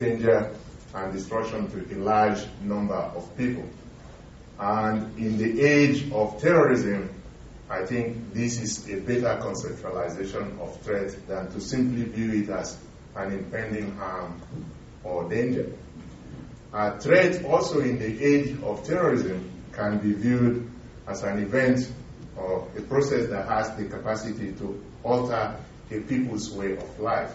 danger and destruction to a large number of people. And in the age of terrorism, I think this is a better conceptualization of threat than to simply view it as an impending harm or danger. A threat also in the age of terrorism can be viewed as an event or a process that has the capacity to alter a people's way of life.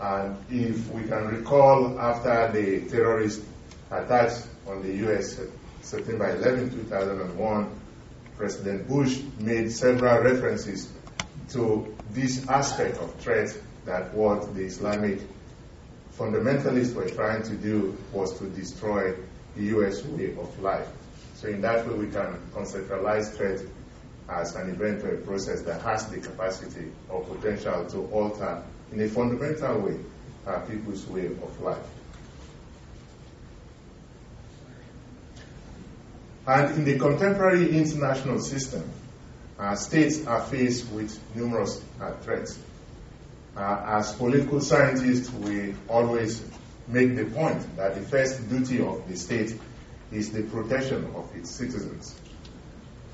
And if we can recall, after the terrorist attacks on the US, September 11, 2001, President Bush made several references to this aspect of threat, that what the Islamic fundamentalists were trying to do was to destroy the US way of life. So in that way, we can conceptualize threat as an event or a process that has the capacity or potential to alter, in a fundamental way, people's way of life. And in the contemporary international system, states are faced with numerous threats. As political scientists, we always make the point that the first duty of the state is the protection of its citizens.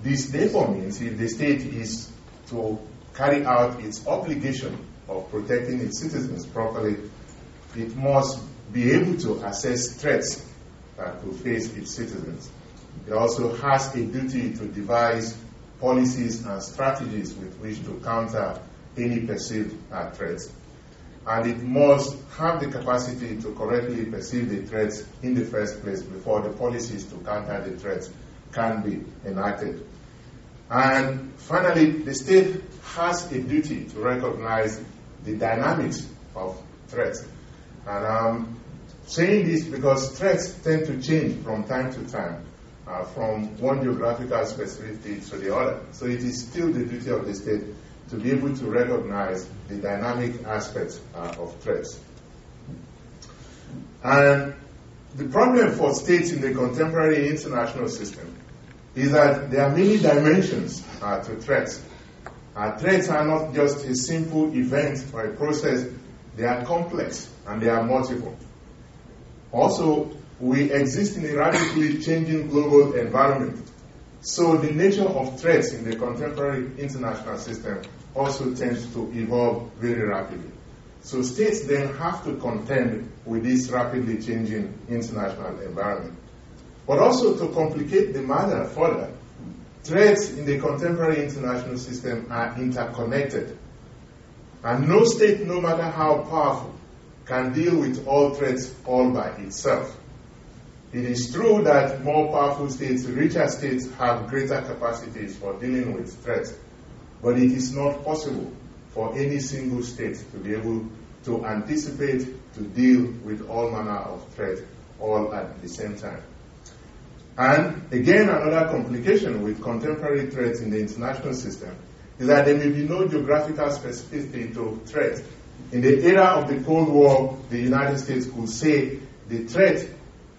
This therefore means if the state is to carry out its obligation of protecting its citizens properly, it must be able to assess threats that could face its citizens. It also has a duty to devise policies and strategies with which to counter any perceived threats. And it must have the capacity to correctly perceive the threats in the first place before the policies to counter the threats can be enacted. And finally, the state has a duty to recognize the dynamics of threats. And I'm saying this because threats tend to change from time to time, from one geographical specificity to the other. So it is still the duty of the state to be able to recognize the dynamic aspects of threats. And the problem for states in the contemporary international system is that there are many dimensions to threats. Threats are not just a simple event or a process. They are complex and they are multiple. Also, we exist in a radically changing global environment. So the nature of threats in the contemporary international system also tends to evolve very rapidly. So states then have to contend with this rapidly changing international environment. But also, to complicate the matter further, threats in the contemporary international system are interconnected. And no state, no matter how powerful, can deal with all threats all by itself. It is true that more powerful states, richer states, have greater capacities for dealing with threats. But it is not possible for any single state to be able to anticipate, to deal with all manner of threats all at the same time. And again, another complication with contemporary threats in the international system is that there may be no geographical specificity to threats. In the era of the Cold War, the United States could say the threat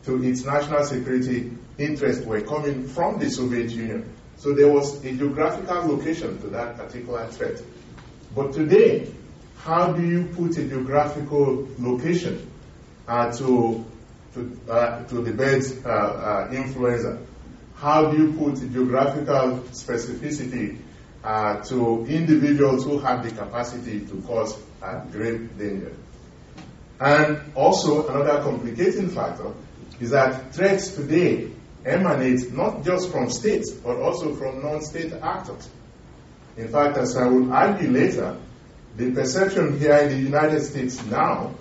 to its national security interests were coming from the Soviet Union. So there was a geographical location to that particular threat. But today, how do you put a geographical location to the bird's influenza? How do you put geographical specificity to individuals who have the capacity to cause great danger? And also, another complicating factor is that threats today emanate not just from states, but also from non-state actors. In fact, as I will argue later, the perception here in the United States now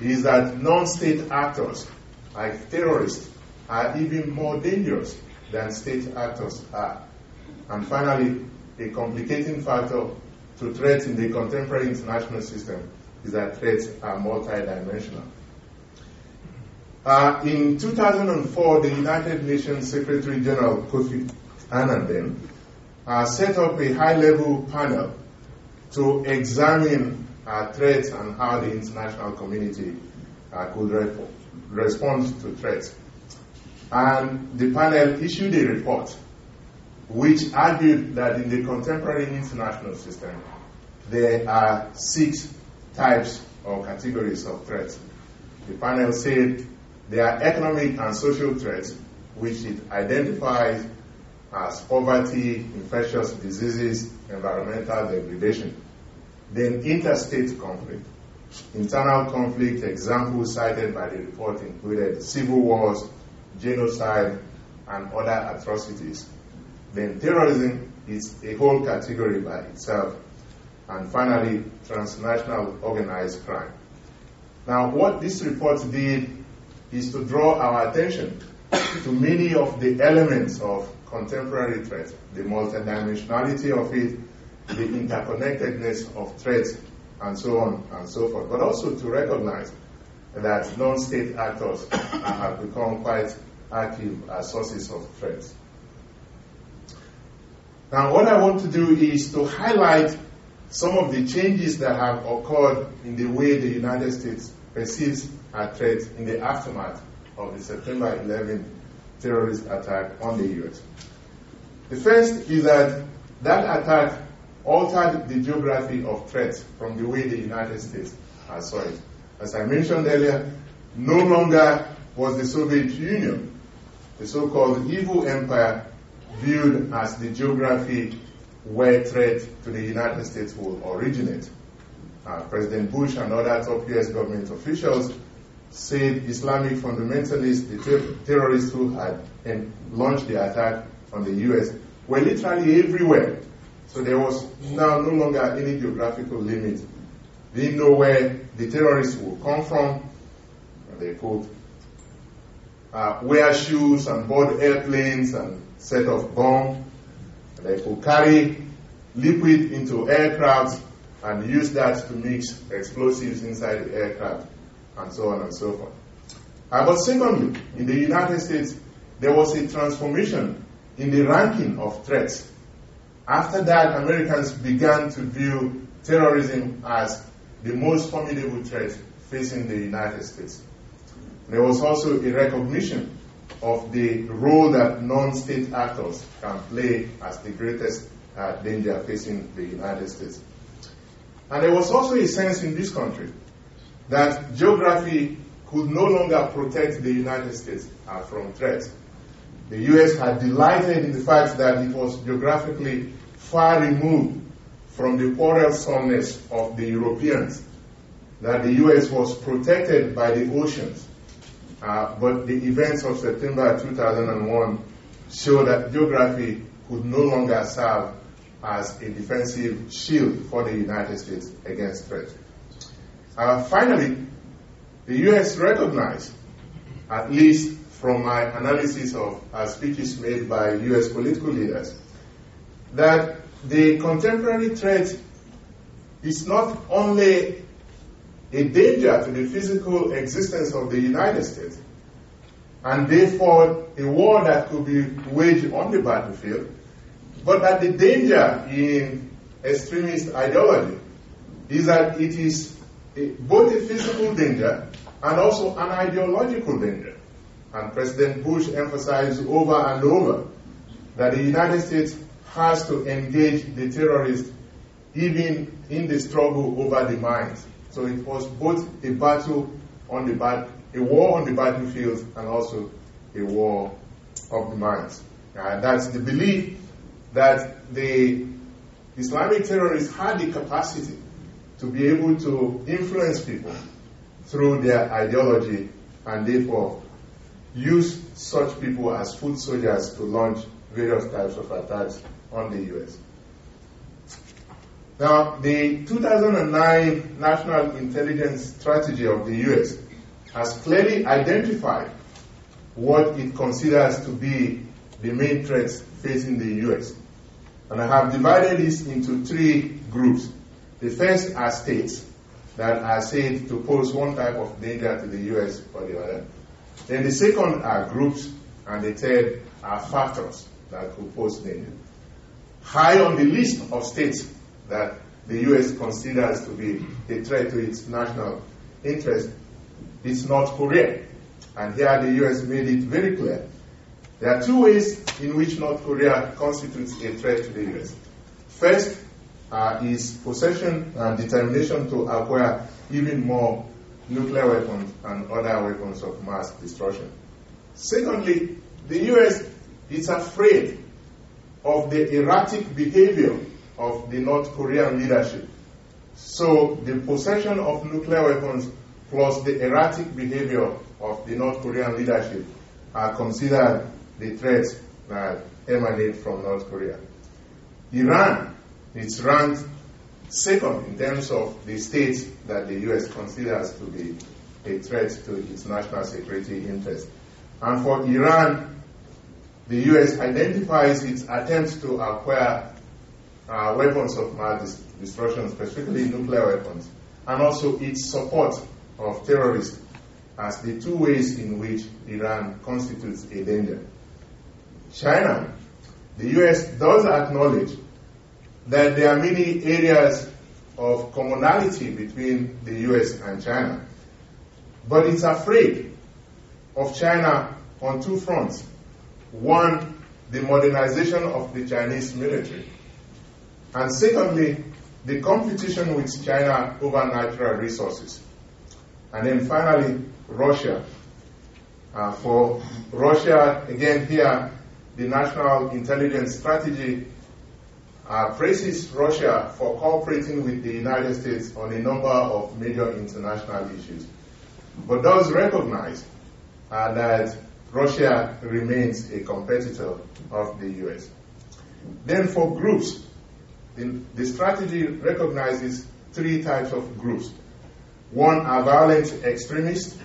is that non-state actors, like terrorists, are even more dangerous than state actors are. And finally, a complicating factor to threats in the contemporary international system is that threats are multidimensional. In 2004, the United Nations Secretary General Kofi Annan then set up a high-level panel to examine threats and how the international community could respond to threats. And the panel issued a report which argued that in the contemporary international system, there are 6 types or categories of threats. The panel said there are economic and social threats which it identifies as poverty, infectious diseases, environmental degradation. Then interstate conflict. Internal conflict examples cited by the report included civil wars, genocide, and other atrocities. Then terrorism is a whole category by itself. And finally, transnational organized crime. Now, what this report did is to draw our attention to many of the elements of contemporary threat, the multidimensionality of it, the interconnectedness of threats, and so on and so forth, but also to recognize that non-state actors have become quite active as sources of threats. Now, what I want to do is to highlight some of the changes that have occurred in the way the United States perceives a threat in the aftermath of the September 11 terrorist attack on the U.S. The first is that that attack altered the geography of threats from the way the United States saw it. As I mentioned earlier, no longer was the Soviet Union, the so-called evil empire, viewed as the geography where threat to the United States will originate. President Bush and other top U.S. government officials said Islamic fundamentalists, the terrorists who had launched the attack on the U.S., were literally everywhere. So there was now no longer any geographical limit. They didn't know where the terrorists would come from. They could wear shoes and board airplanes and set off bombs. They could carry liquid into aircraft and use that to mix explosives inside the aircraft, and so on and so forth. But secondly, in the United States, there was a transformation in the ranking of threats. After that, Americans began to view terrorism as the most formidable threat facing the United States. There was also a recognition of the role that non-state actors can play as the greatest danger facing the United States. And there was also a sense in this country that geography could no longer protect the United States from threats. The U.S. had delighted in the fact that it was geographically far removed from the quarrelsomeness of the Europeans, that the U.S. was protected by the oceans. But the events of September 2001 show that geography could no longer serve as a defensive shield for the United States against threats. Finally, the U.S. recognized, at least from my analysis of speeches made by U.S. political leaders, that the contemporary threat is not only a danger to the physical existence of the United States, and therefore a war that could be waged on the battlefield, but that the danger in extremist ideology is that it is both a physical danger and also an ideological danger. And President Bush emphasized over and over that the United States has to engage the terrorists even in the struggle over the minds. So it was both a war on the battlefield and also a war of the minds. That's the belief that the Islamic terrorists had the capacity to be able to influence people through their ideology and therefore use such people as foot soldiers to launch various types of attacks on the U.S. Now, the 2009 National Intelligence Strategy of the U.S. has clearly identified what it considers to be the main threats facing the U.S. And I have divided this into three groups. The first are states that are said to pose one type of danger to the U.S. or the other. Then the second are groups, and the third are factors that could pose danger. High on the list of states that the U.S. considers to be a threat to its national interest is North Korea. And here the U.S. made it very clear. There are two ways in which North Korea constitutes a threat to the U.S. First is possession and determination to acquire even more nuclear weapons and other weapons of mass destruction. Secondly, the U.S. is afraid of the erratic behavior of the North Korean leadership. So the possession of nuclear weapons plus the erratic behavior of the North Korean leadership are considered the threats that emanate from North Korea. Iran is ranked second in terms of the states that the U.S. considers to be a threat to its national security interests. And for Iran, the U.S. identifies its attempts to acquire weapons of mass destruction, specifically nuclear weapons, and also its support of terrorists as the two ways in which Iran constitutes a danger. China, the U.S. does acknowledge that there are many areas of commonality between the U.S. and China, but it's afraid of China on two fronts. One, the modernization of the Chinese military, and secondly, the competition with China over natural resources. And then finally, Russia. For Russia, again here, the National Intelligence Strategy praises Russia for cooperating with the United States on a number of major international issues, but does recognize that Russia remains a competitor of the U.S. Then for groups, the strategy recognizes three types of groups. One are violent extremists,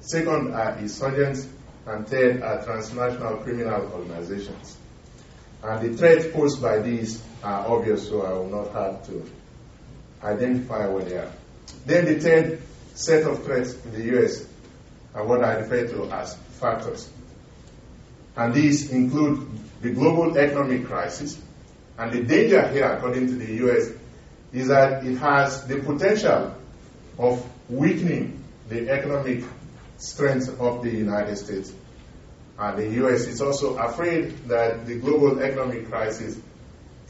second are insurgents, and third are transnational criminal organizations. And the threats posed by these are obvious, so I will not have to identify what they are. Then the third set of threats in the U.S. are what I refer to as factors. And these include the global economic crisis, and the danger here, according to the U.S., is that it has the potential of weakening the economic strength of the United States. And the U.S. is also afraid that the global economic crisis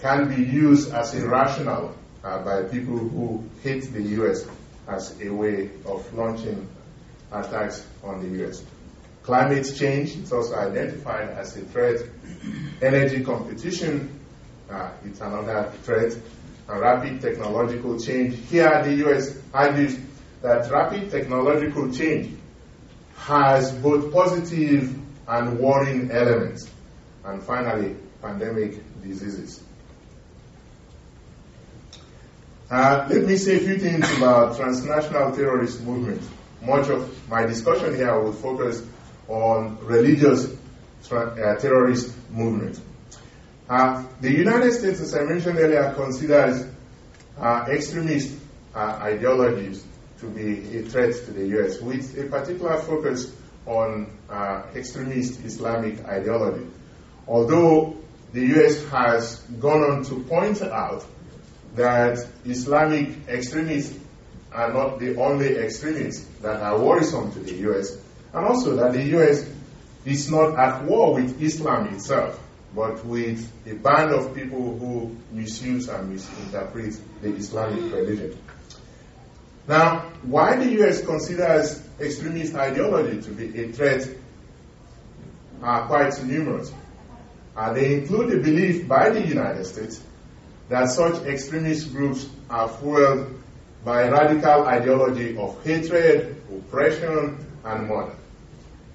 can be used as irrational by people who hate the U.S. as a way of launching attacks on the U.S. Climate change is also identified as a threat. Energy competition is another threat. And rapid technological change. Here the U.S. argues that rapid technological change has both positive and worrying elements. And finally, pandemic diseases. Let me say a few things about transnational terrorist movements. Much of my discussion here will focus on religious terrorist movements. The United States, as I mentioned earlier, considers extremist ideologies to be a threat to the U.S., with a particular focus on extremist Islamic ideology. Although the U.S. has gone on to point out that Islamic extremists are not the only extremists that are worrisome to the U.S., and also that the U.S. is not at war with Islam itself, but with a band of people who misuse and misinterpret the Islamic religion. Now, why the U.S. considers extremist ideology to be a threat are quite numerous. They include the belief by the United States that such extremist groups are fueled by a radical ideology of hatred, oppression, and murder.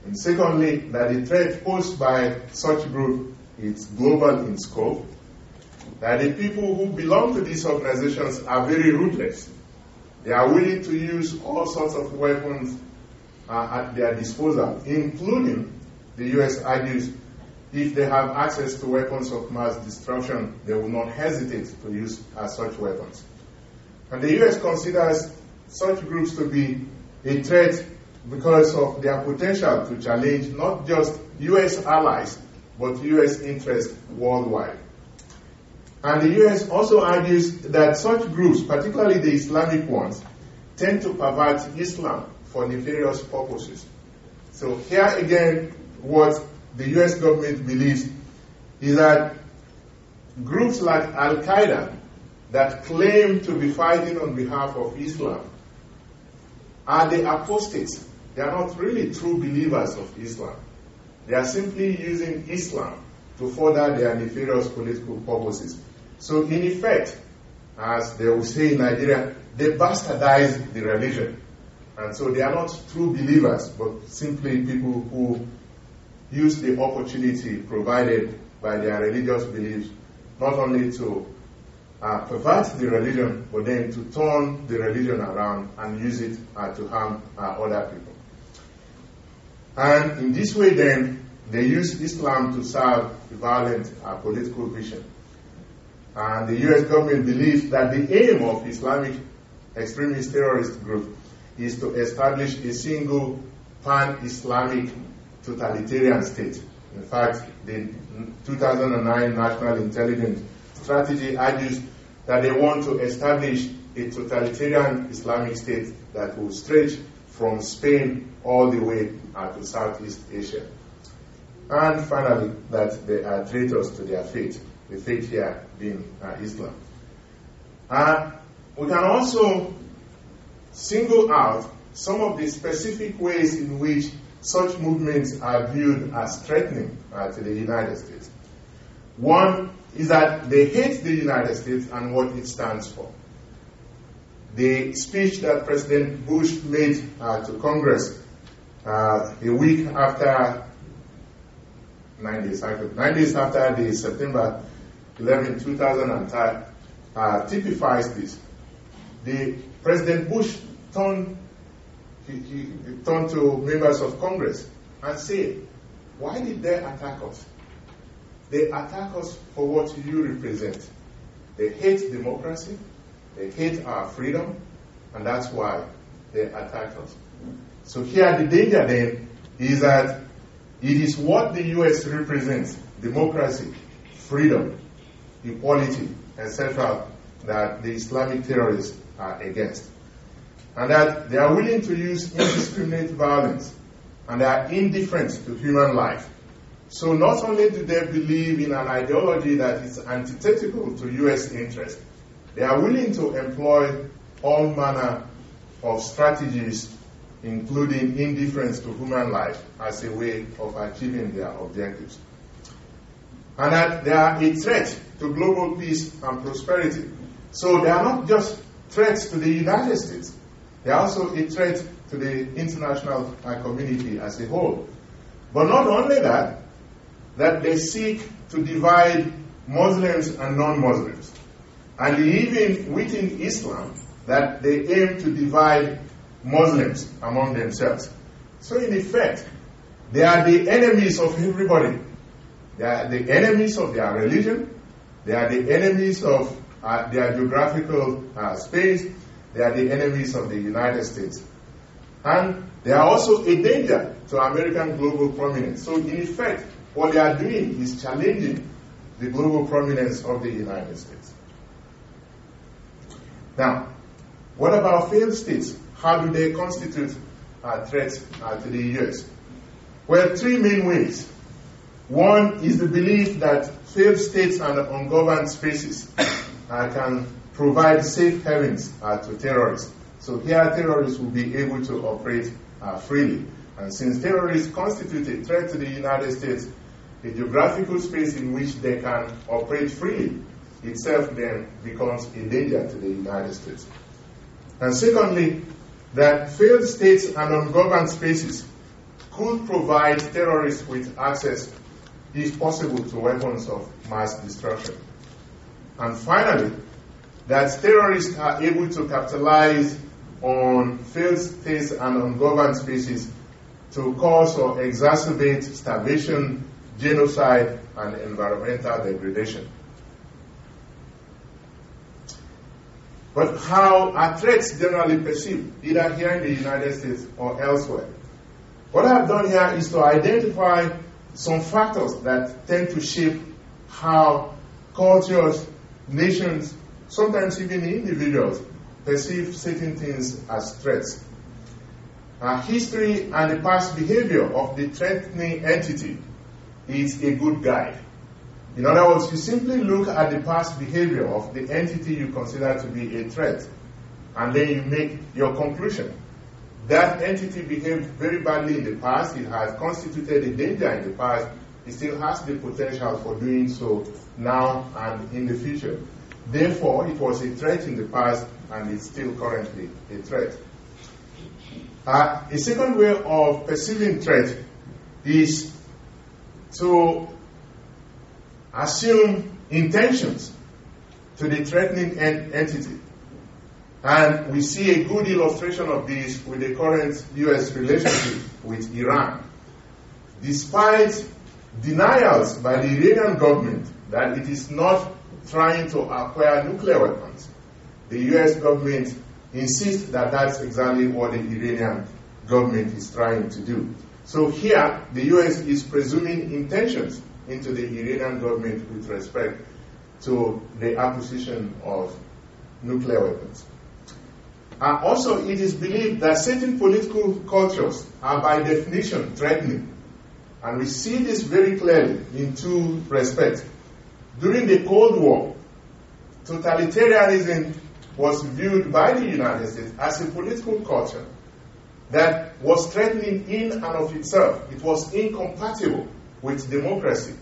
And secondly, that the threat posed by such groups is global in scope, that the people who belong to these organizations are very ruthless. They are willing to use all sorts of weapons at their disposal, including, the U.S. argues, if they have access to weapons of mass destruction, they will not hesitate to use such weapons. And the U.S. considers such groups to be a threat because of their potential to challenge not just U.S. allies, but U.S. interests worldwide. And the U.S. also argues that such groups, particularly the Islamic ones, tend to pervert Islam for nefarious purposes. So here again, what the U.S. government believes is that groups like Al-Qaeda that claim to be fighting on behalf of Islam Are they apostates? They are not really true believers of Islam. They are simply using Islam to further their nefarious political purposes. So in effect, as they will say in Nigeria, they bastardize the religion. And so they are not true believers, but simply people who use the opportunity provided by their religious beliefs, not only to pervert the religion, but then to turn the religion around and use it to harm other people. And in this way then, they use Islam to serve a violent political vision. And the US government believes that the aim of Islamic extremist terrorist group is to establish a single pan-Islamic totalitarian state. In fact, the 2009 National Intelligence Strategy argues that they want to establish a totalitarian Islamic state that will stretch from Spain all the way to Southeast Asia. And finally, that they are traitors to their faith, the faith here being Islam. We can also single out some of the specific ways in which such movements are viewed as threatening to the United States. One is that they hate the United States and what it stands for. The speech that President Bush made to Congress a week after, 9 days after the September 11, 2010, typifies this. The President Bush turned to members of Congress and said, why did they attack us? They attack us for what you represent. They hate democracy, they hate our freedom, and that's why they attack us. So here the danger then is that it is what the US represents, democracy, freedom, equality, etc., that the Islamic terrorists are against. And that they are willing to use indiscriminate violence, and they are indifferent to human life. So not only do they believe in an ideology that is antithetical to US interests, they are willing to employ all manner of strategies, including indifference to human life, as a way of achieving their objectives. And that they are a threat to global peace and prosperity. So they are not just threats to the United States, they are also a threat to the international community as a whole. But not only that, that they seek to divide Muslims and non-Muslims. And even within Islam, that they aim to divide Muslims among themselves. So in effect, they are the enemies of everybody. They are the enemies of their religion. They are the enemies of their geographical space. They are the enemies of the United States. And they are also a danger to American global prominence. So in effect, what they are doing is challenging the global prominence of the United States. Now, what about failed states? How do they constitute threats to the US? Well, three main ways. One is the belief that failed states and ungoverned spaces can provide safe havens to terrorists. So here terrorists will be able to operate freely. And since terrorists constitute a threat to the United States, the geographical space in which they can operate freely itself then becomes a danger to the United States. And secondly, that failed states and ungoverned spaces could provide terrorists with access, if possible, to weapons of mass destruction. And finally, that terrorists are able to capitalize on failed states and ungoverned spaces to cause or exacerbate starvation, genocide, and environmental degradation. But how are threats generally perceived, either here in the United States or elsewhere? What I've done here is to identify some factors that tend to shape how cultures, nations, sometimes even individuals, perceive certain things as threats. Our history and the past behavior of the threatening entity is a good guide. In other words, you simply look at the past behavior of the entity you consider to be a threat, and then you make your conclusion That entity behaved very badly in the past. It has constituted a danger in the past. It still has the potential for doing so now and in the future. Therefore, it was a threat in the past, and it's still currently a threat. A second way of perceiving threat is to assume intentions to the threatening entity. And we see a good illustration of this with the current U.S. relationship with Iran. Despite denials by the Iranian government that it is not trying to acquire nuclear weapons, the U.S. government insists that that's exactly what the Iranian government is trying to do. So here, the U.S. is presuming intentions into the Iranian government with respect to the acquisition of nuclear weapons. Also, it is believed that certain political cultures are by definition threatening. And we see this very clearly in two respects. During the Cold War, totalitarianism was viewed by the United States as a political culture that was threatening in and of itself. It was incompatible with democracy.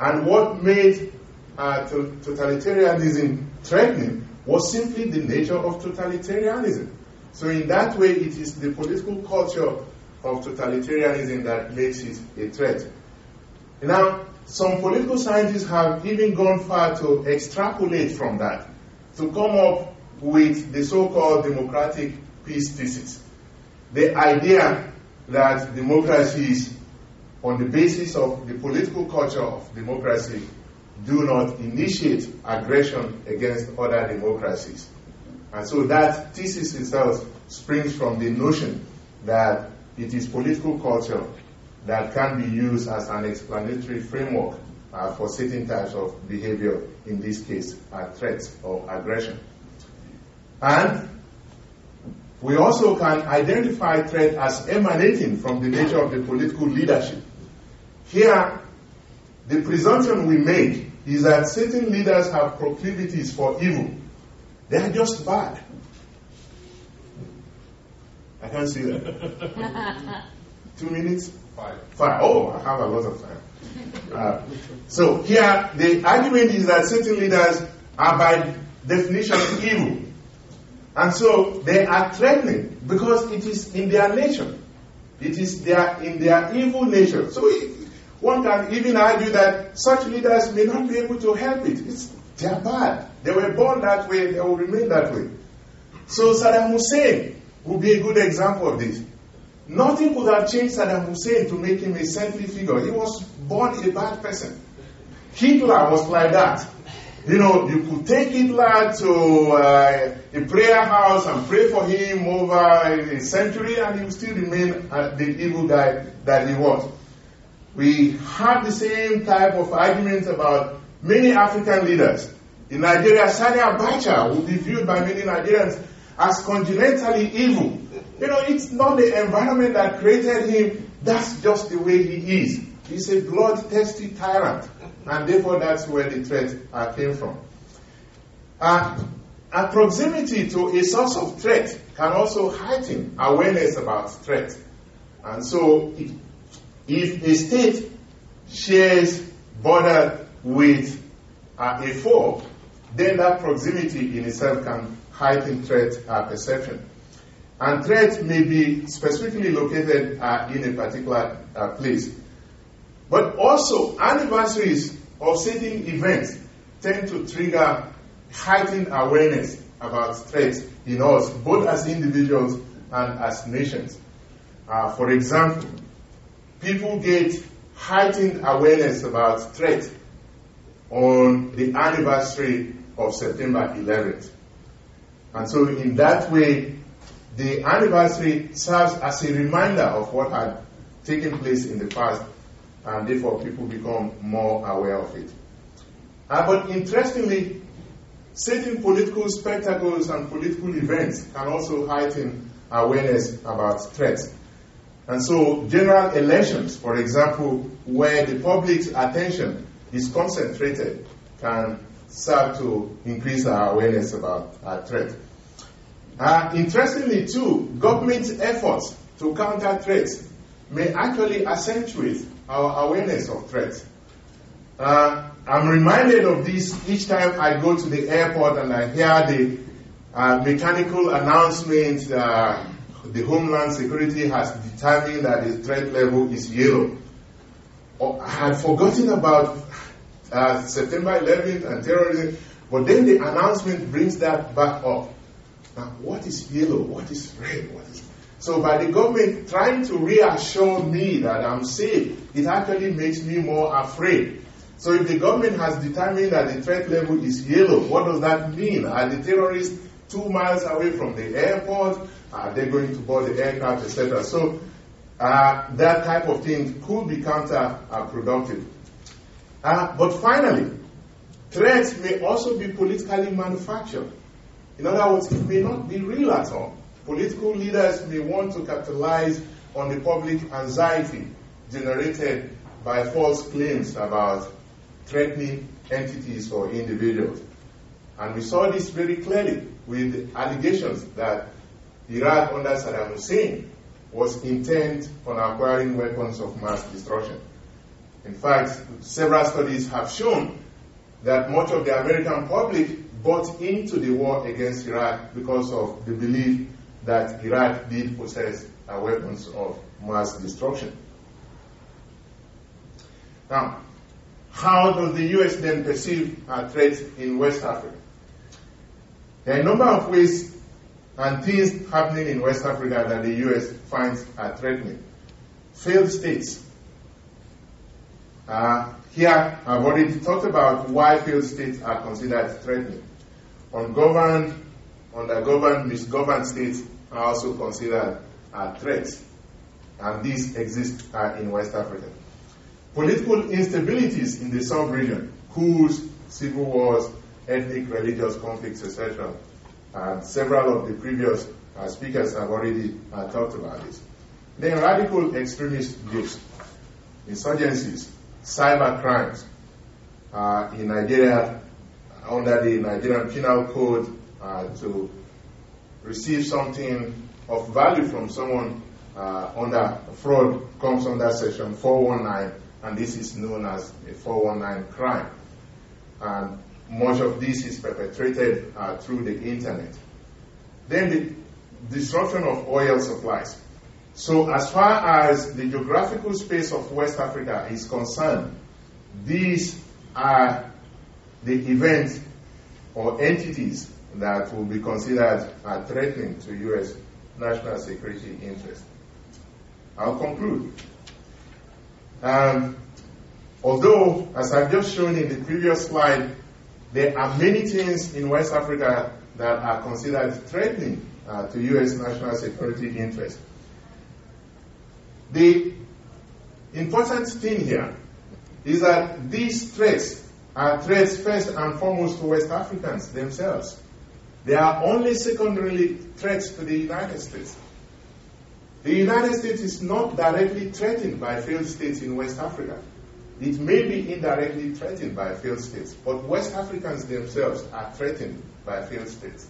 And what made totalitarianism threatening was simply the nature of totalitarianism. So in that way, it is the political culture of totalitarianism that makes it a threat. Now, some political scientists have even gone far to extrapolate from that, to come up with the so-called democratic peace thesis. The idea that democracies, on the basis of the political culture of democracy, do not initiate aggression against other democracies. And so that thesis itself springs from the notion that it is political culture that can be used as an explanatory framework for certain types of behavior, in this case, threats or aggression. And we also can identify threat as emanating from the nature of the political leadership. Here, the presumption we make is that certain leaders have proclivities for evil. They are just bad. I can't see that. 2 minutes? Five. Oh, I have a lot of time. So here, the argument is that certain leaders are by definition evil. And so they are threatening because it is in their nature. It is in their evil nature. So one can even argue that such leaders may not be able to help it. They are bad. They were born that way. They will remain that way. So Saddam Hussein would be a good example of this. Nothing could have changed Saddam Hussein to make him a saintly figure. He was born a bad person. Hitler was like that. You know, you could take Hitler to a prayer house and pray for him over a century, and he would still remain the evil guy that he was. We have the same type of arguments about many African leaders. In Nigeria, Sani Abacha will be viewed by many Nigerians as congenitally evil. You know, it's not the environment that created him. That's just the way he is. He's a bloodthirsty tyrant. And therefore, that's where the threats came from. A proximity to a source of threat can also heighten awareness about threat. And so, if a state shares border with a foe, then that proximity in itself can heighten threat perception. And threats may be specifically located in a particular place. But also, anniversaries of certain events tend to trigger heightened awareness about threats in us, both as individuals and as nations. For example, people get heightened awareness about threats on the anniversary of September 11th. And so in that way, the anniversary serves as a reminder of what had taken place in the past, and therefore people become more aware of it. But interestingly, certain political spectacles and political events can also heighten awareness about threats. And so general elections, for example, where the public's attention is concentrated, can serve to increase our awareness about our threat. Interestingly, too, government's efforts to counter threats may actually accentuate our awareness of threats. I'm reminded of this each time I go to the airport and I hear the mechanical announcement the Homeland Security has determined that the threat level is yellow. I had forgotten about September 11th and terrorism, but then the announcement brings that back up. Now, what is yellow? What is red? What is... So by the government trying to reassure me that I'm safe, it actually makes me more afraid. So if the government has determined that the threat level is yellow, what does that mean? Are the terrorists 2 miles away from the airport? Are they going to board the aircraft, etc.? So that type of thing could be counterproductive. But finally, threats may also be politically manufactured. In other words, it may not be real at all. Political leaders may want to capitalize on the public anxiety generated by false claims about threatening entities or individuals. And we saw this very clearly with allegations that Iraq under Saddam Hussein was intent on acquiring weapons of mass destruction. In fact, several studies have shown that much of the American public bought into the war against Iraq because of the belief that Iraq did possess weapons of mass destruction. Now, how does the U.S. then perceive threats in West Africa? There are a number of ways and things happening in West Africa that the U.S. finds threatening. Failed states. Here, I've already talked about why failed states are considered threatening. Ungoverned, undergoverned, misgoverned states are also considered threats. And these exist in West Africa. Political instabilities in the sub-region, coups, civil wars, ethnic, religious conflicts, etc. Several of the previous speakers have already talked about this. Then radical extremist groups, insurgencies, cyber crimes in Nigeria under the Nigerian Penal Code to receive something of value from someone under fraud comes under section 419. And this is known as a 419 crime. And much of this is perpetrated through the internet. Then the disruption of oil supplies. So as far as the geographical space of West Africa is concerned, these are the events or entities that will be considered threatening to U.S. national security interests. I'll conclude. Although, as I've just shown in the previous slide, there are many things in West Africa that are considered threatening to U.S. national security interests. The important thing here is that these threats are threats first and foremost to West Africans themselves. They are only secondarily threats to the United States. The United States is not directly threatened by failed states in West Africa. It may be indirectly threatened by failed states, but West Africans themselves are threatened by failed states.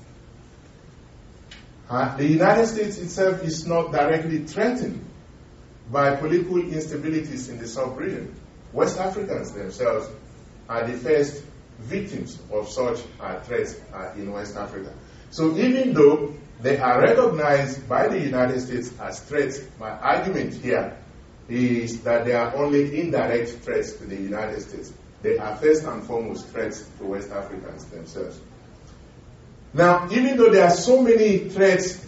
The United States itself is not directly threatened by political instabilities in the sub-region. West Africans themselves are the first victims of such threats in West Africa. So even though they are recognized by the United States as threats, my argument here is that they are only indirect threats to the United States. They are first and foremost threats to West Africans themselves. Now, even though there are so many threats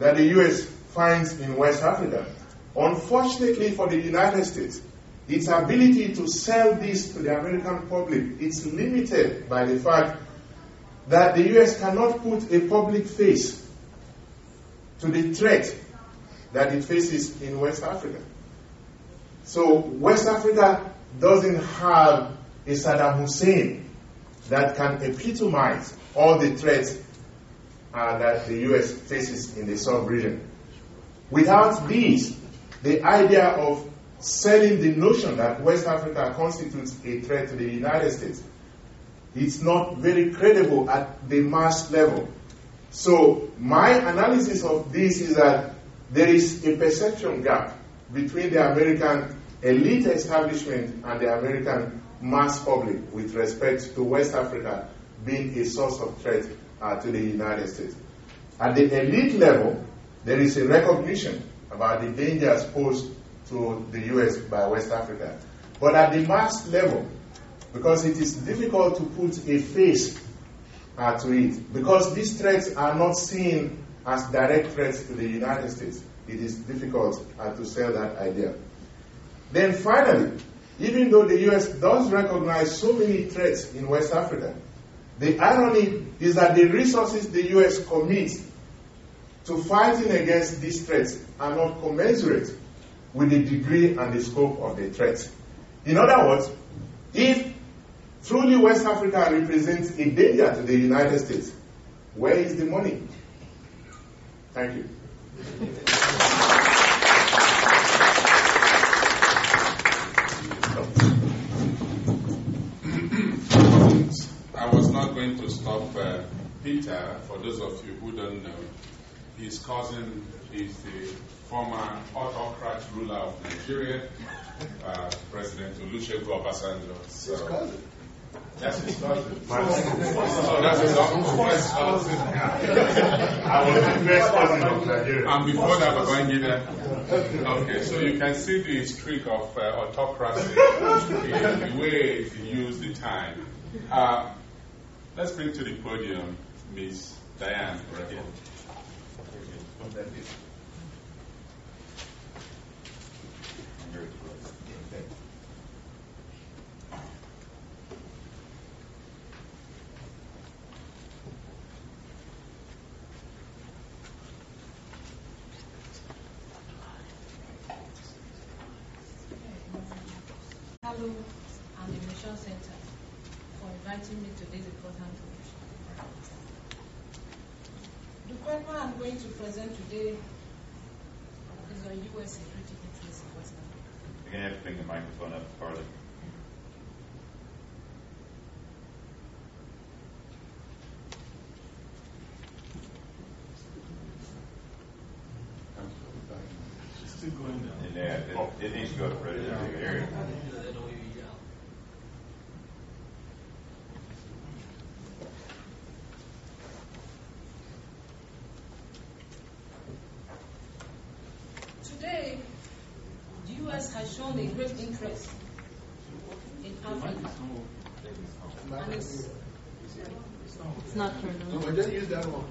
that the U.S. finds in West Africa, unfortunately for the United States, its ability to sell this to the American public is limited by the fact that the U.S. cannot put a public face to the threat that it faces in West Africa. So West Africa doesn't have a Saddam Hussein that can epitomize all the threats that the U.S. faces in the sub-region. Without these, the idea of selling the notion that West Africa constitutes a threat to the United States, it's not very credible at the mass level. So my analysis of this is that there is a perception gap between the American elite establishment and the American mass public with respect to West Africa being a source of threat to the United States. At the elite level, there is a recognition about the dangers posed to the U.S. by West Africa. But at the mass level, because it is difficult to put a face to it, because these threats are not seen as direct threats to the United States, it is difficult to sell that idea. Then finally, even though the U.S. does recognize so many threats in West Africa, the irony is that the resources the U.S. commits to fighting against these threats are not commensurate with the degree and the scope of the threats. In other words, if truly West Africa represents a danger to the United States, where is the money? Thank you. I was not going to stop Peter. For those of you who don't know, his cousin is the former autocrat ruler of Nigeria, President Olusegun Obasanjo. So, his cousin? That's his cousin. So that's his first cousin. I was the first cousin of Nigeria. And before that, Babangida. Okay, so you can see the streak of autocracy in the way it used the time. Let's bring to the podium Ms. Diane Rahim. Hello, and the Mission Center for inviting me to this important mission. The paper I'm going to present today is on U.S. security interests in West Africa. You're going to have to bring the microphone up farther. It's still going down. Yeah, it needs to go up right in the area. Has shown a great interest in Africa. And it's not turned on. No, but just use that one.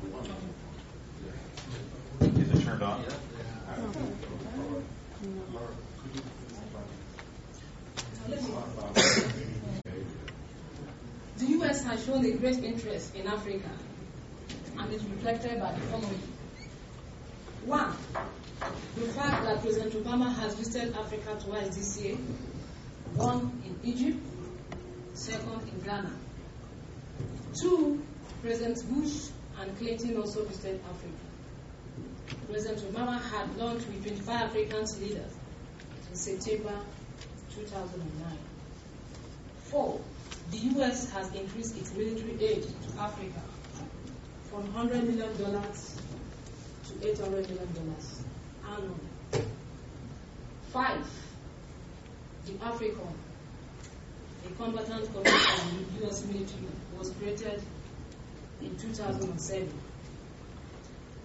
Is it turned on? The U.S. has shown a great interest in Africa and is reflected by the following. One, the fact that President Obama has visited Africa twice this year, one in Egypt, second in Ghana. Two, Presidents Bush and Clinton also visited Africa. President Obama had lunch with 25 African leaders in September 2009. Four, the U.S. has increased its military aid to Africa from $100 million to $800 million. Five, the AFRICOM, a combatant commission in the U.S. military, was created in 2007.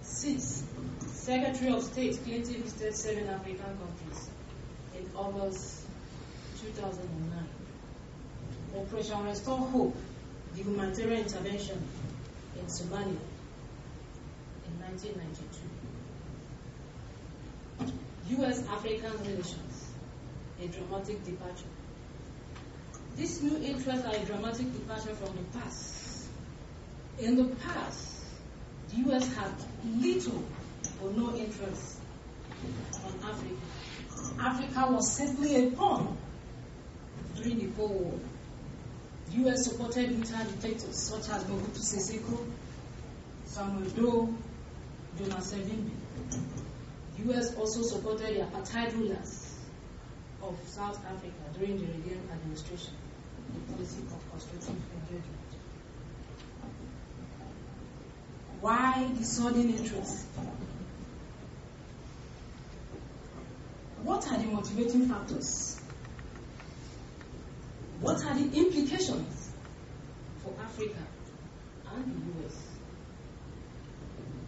Six, Secretary of State Clinton visited 7 African countries in August 2009. Operation Restore Hope, the humanitarian intervention in Somalia in 1992. U.S.-African relations, a dramatic departure. These new interests are a dramatic departure from the past. In the past, the U.S. had little or no interest on Africa. Africa was simply a pawn during the Cold War. The U.S. supported military dictators such as Mobutu Sese Seko, Samuel Doe, Jonas Savimbi. U.S. also supported the apartheid rulers of South Africa during the Reagan administration, the policy of constructive engagement. Why the sudden interest? What are the motivating factors? What are the implications for Africa and the US?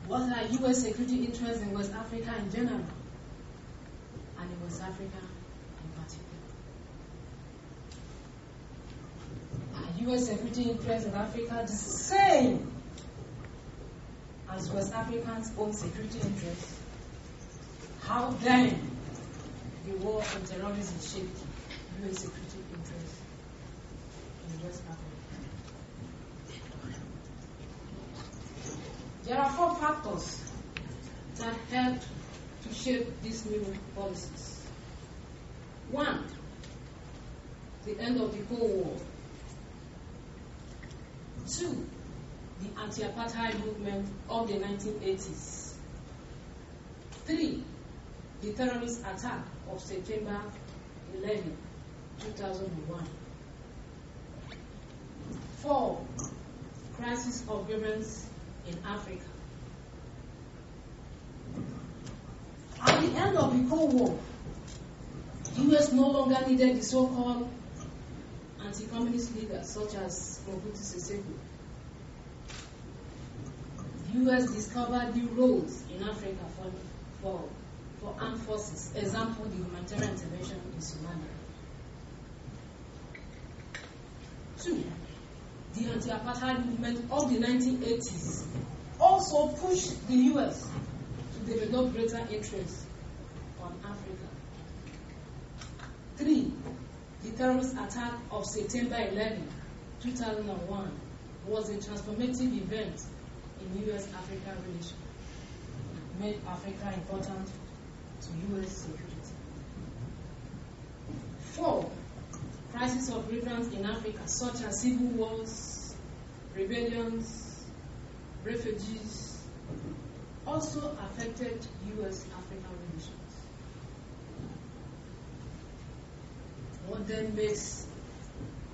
What are US security interests in West Africa in general and in West Africa in particular? Are US security interests in Africa the same as West Africans' own security interests? How then the war on terrorism shaped US security interests in West Africa? There are four factors that helped to shape these new policies. One, the end of the Cold War. Two, the anti-apartheid movement of the 1980s. Three, the terrorist attack of September 11, 2001. Four, crisis of governance in Africa. At the end of the Cold War, the U.S. no longer needed the so-called anti-communist leaders such as Mobutu Sese Seko. The U.S. discovered new roles in Africa for armed forces, example, the humanitarian intervention in Somalia. Two, the anti-apartheid movement of the 1980s also pushed the U.S. to develop greater interest on Africa. Three, the terrorist attack of September 11, 2001 was a transformative event in US-Africa relations, made Africa important to US security. Four, crises of relevance in Africa, such as civil wars, rebellions, refugees, also affected US-Africa relations. What then makes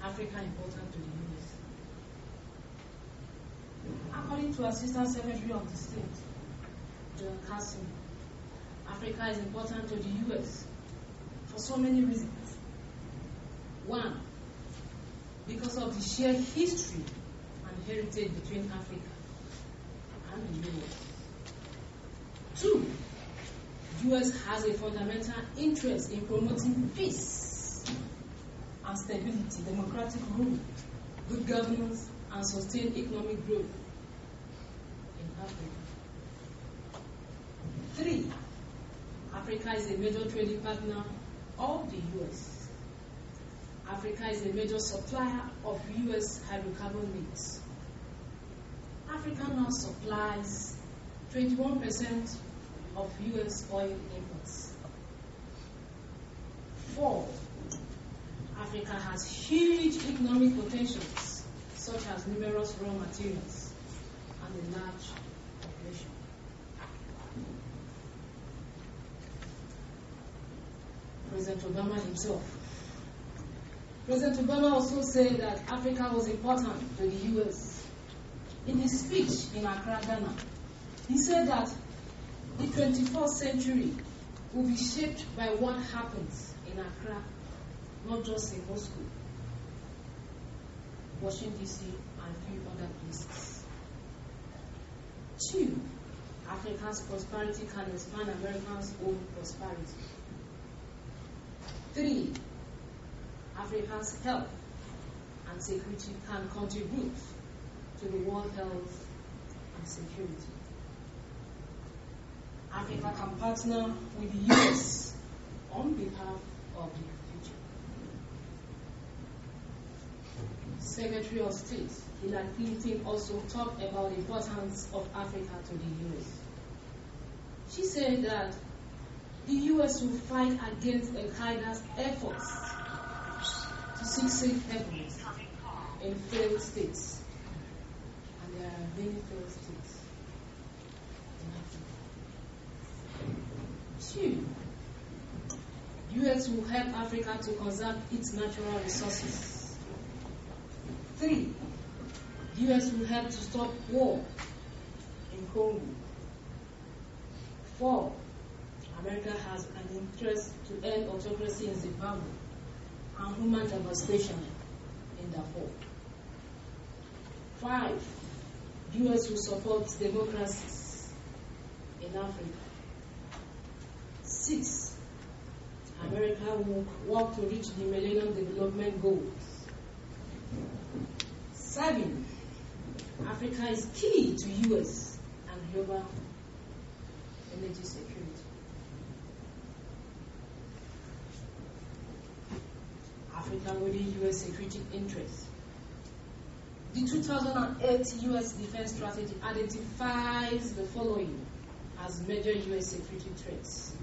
Africa important to the US? According to Assistant Secretary of the State, General Kissinger, Africa is important to the US for so many reasons. One, because of the shared history and heritage between Africa and the US. Two, the US has a fundamental interest in promoting peace and stability, democratic rule, good governance, and sustain economic growth in Africa. Three, Africa is a major trading partner of the US. Africa is a major supplier of US hydrocarbon needs. Africa now supplies 21% of US oil imports. Four, Africa has huge economic potentials, such as numerous raw materials and a large population. President Obama himself. President Obama also said that Africa was important to the US. In his speech in Accra, Ghana, he said that the 21st century will be shaped by what happens in Accra, not just in Moscow, Washington, D.C., and few other places. Two, Africa's prosperity can expand America's own prosperity. Three, Africa's health and security can contribute to the world health and security. Africa can partner with the U.S. on behalf of the Secretary of State Hillary Clinton also talked about the importance of Africa to the US. She said that the US will fight against Al Qaeda's efforts to seek safe havens in failed states. And there are many failed states in Africa. Two, US will help Africa to conserve its natural resources. Three, the US will help to stop war in Congo. 4. America has an interest to end autocracy in Zimbabwe and human devastation in Darfur. 5. U.S. will support democracies in Africa. 6. America will work to reach the Millennium Development Goals. 7. Africa is key to U.S. and global energy security. Africa within U.S. security interests. The 2008 U.S. defense strategy identifies the following as major U.S. security threats.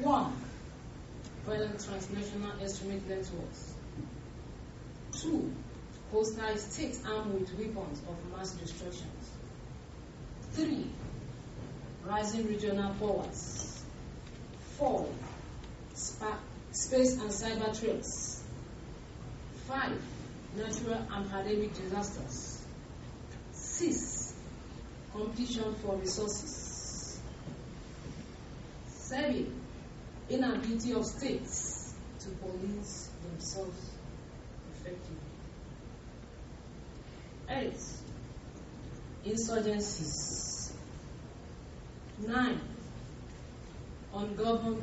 1. Violent transnational extremist networks. 2. Hostile states armed with weapons of mass destruction. 3. Rising regional powers. 4. Space and cyber threats. 5. Natural and pandemic disasters. 6. Competition for resources. 7. Inability of states to police themselves effectively. 8. Insurgencies. 9. Undergoverned,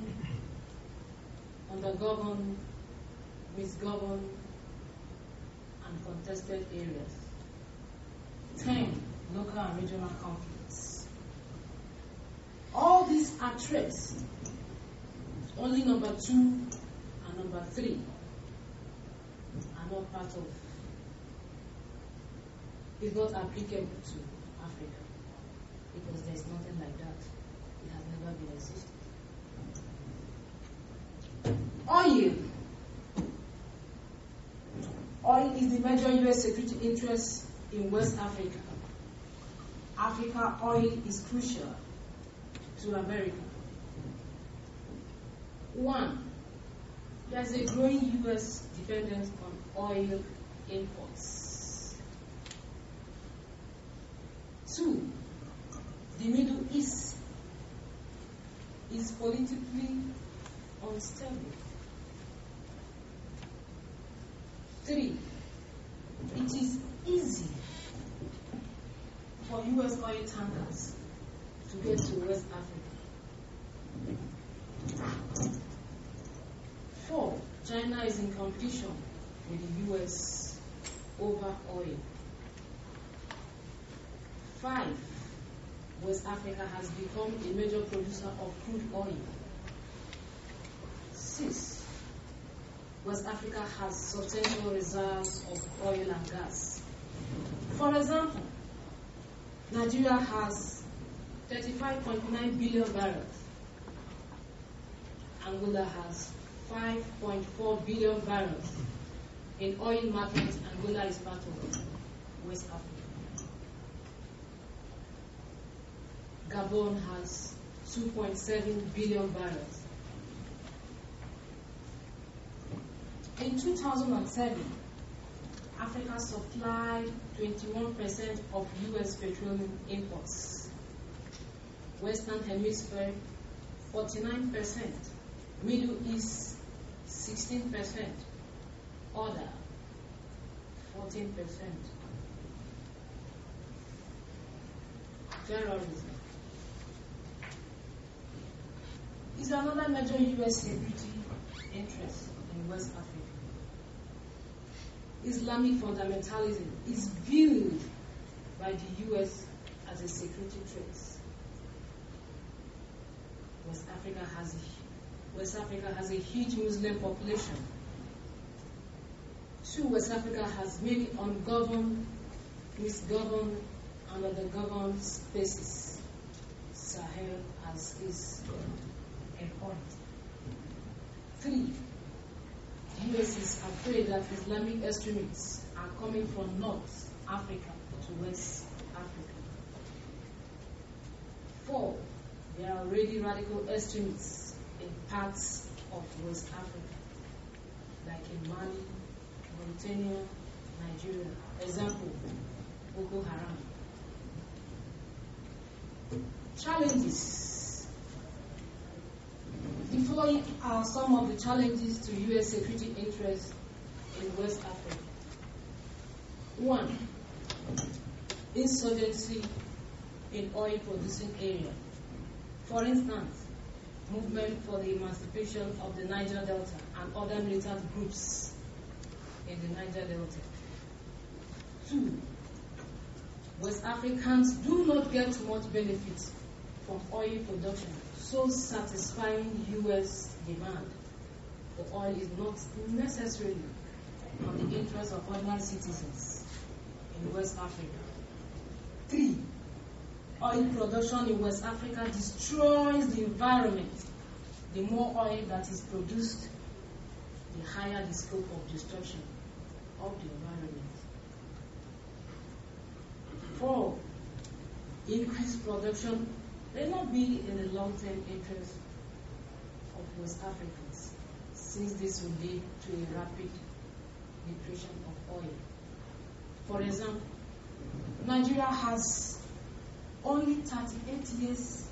misgoverned, and contested areas. 10. Local and regional conflicts. All these are threats. Only number 2 and number 3 are not part of, is not applicable to Africa, because there's nothing like that. It has never been existed. Oil is the major U.S. security interest in West Africa. Africa oil is crucial to America. 1. There's a growing U.S. dependence on oil imports. 2. The Middle East is politically unstable. 3. It is easy for U.S. oil tankers to get to West Africa. 4. China is in competition with the U.S. over oil. 5. West Africa has become a major producer of crude oil. 6. West Africa has substantial reserves of oil and gas. For example, Nigeria has 35.9 billion barrels. Angola has 5.4 billion barrels. In oil markets, Angola is part of West Africa. Gabon has 2.7 billion barrels. In 2007, Africa supplied 21% of U.S. petroleum imports. Western Hemisphere, 49%. Middle East, 16%. Other, 14%. Terrorism is another major U.S. security interest in West Africa. Islamic fundamentalism is viewed by the U.S. as a security threat. West Africa has a huge Muslim population. 2. West Africa has many ungoverned, misgoverned, and undergoverned spaces. Sahel as is a point. 3. The U.S. is afraid that Islamic extremists are coming from North Africa to West Africa. 4. There are already radical extremists in parts of West Africa, like in Mali, Mauritania, Nigeria. Example, Boko Haram. Challenges. The following are some of the challenges to U.S. security interests in West Africa. 1. Insurgency in oil-producing areas. For instance, movement for the emancipation of the Niger Delta and other militant groups in the Niger Delta. 2. West Africans do not get much benefit from oil production, so satisfying U.S. demand for oil is not necessarily in the interest of ordinary citizens in West Africa. 3. Oil production in West Africa destroys the environment. The more oil that is produced, the higher the scope of destruction of the environment. 4. Increased production may not be in the long-term interest of West Africans, since this will lead to a rapid depletion of oil. For example, Nigeria has only 38 years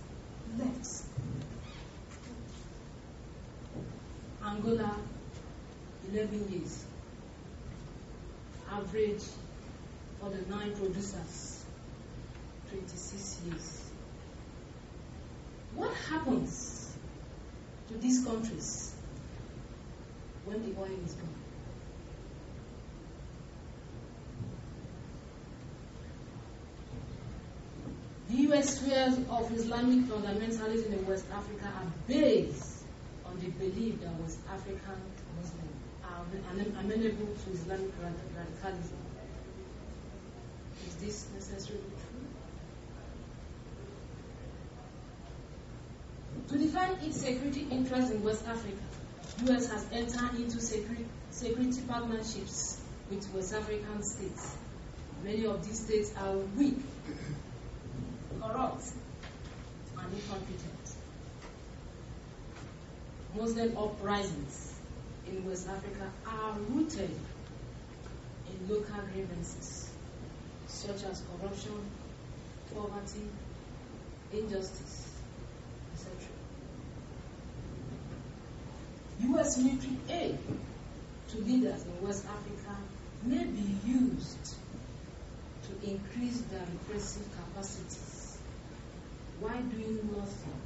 left. Angola, 11 years. Average for the 9 producers, 26 years. What happens to these countries when the oil is gone? The U.S. fears of Islamic fundamentalism in West Africa are based on the belief that West African Muslims are amenable to Islamic radicalism. Is this necessarily true? To define its security interests in West Africa, the U.S. has entered into security partnerships with West African states. Many of these states are weak, corrupt, and incompetent. Muslim uprisings in West Africa are rooted in local grievances such as corruption, poverty, injustice, etc. U.S. military aid to leaders in West Africa may be used to increase their repressive capacities, why doing nothing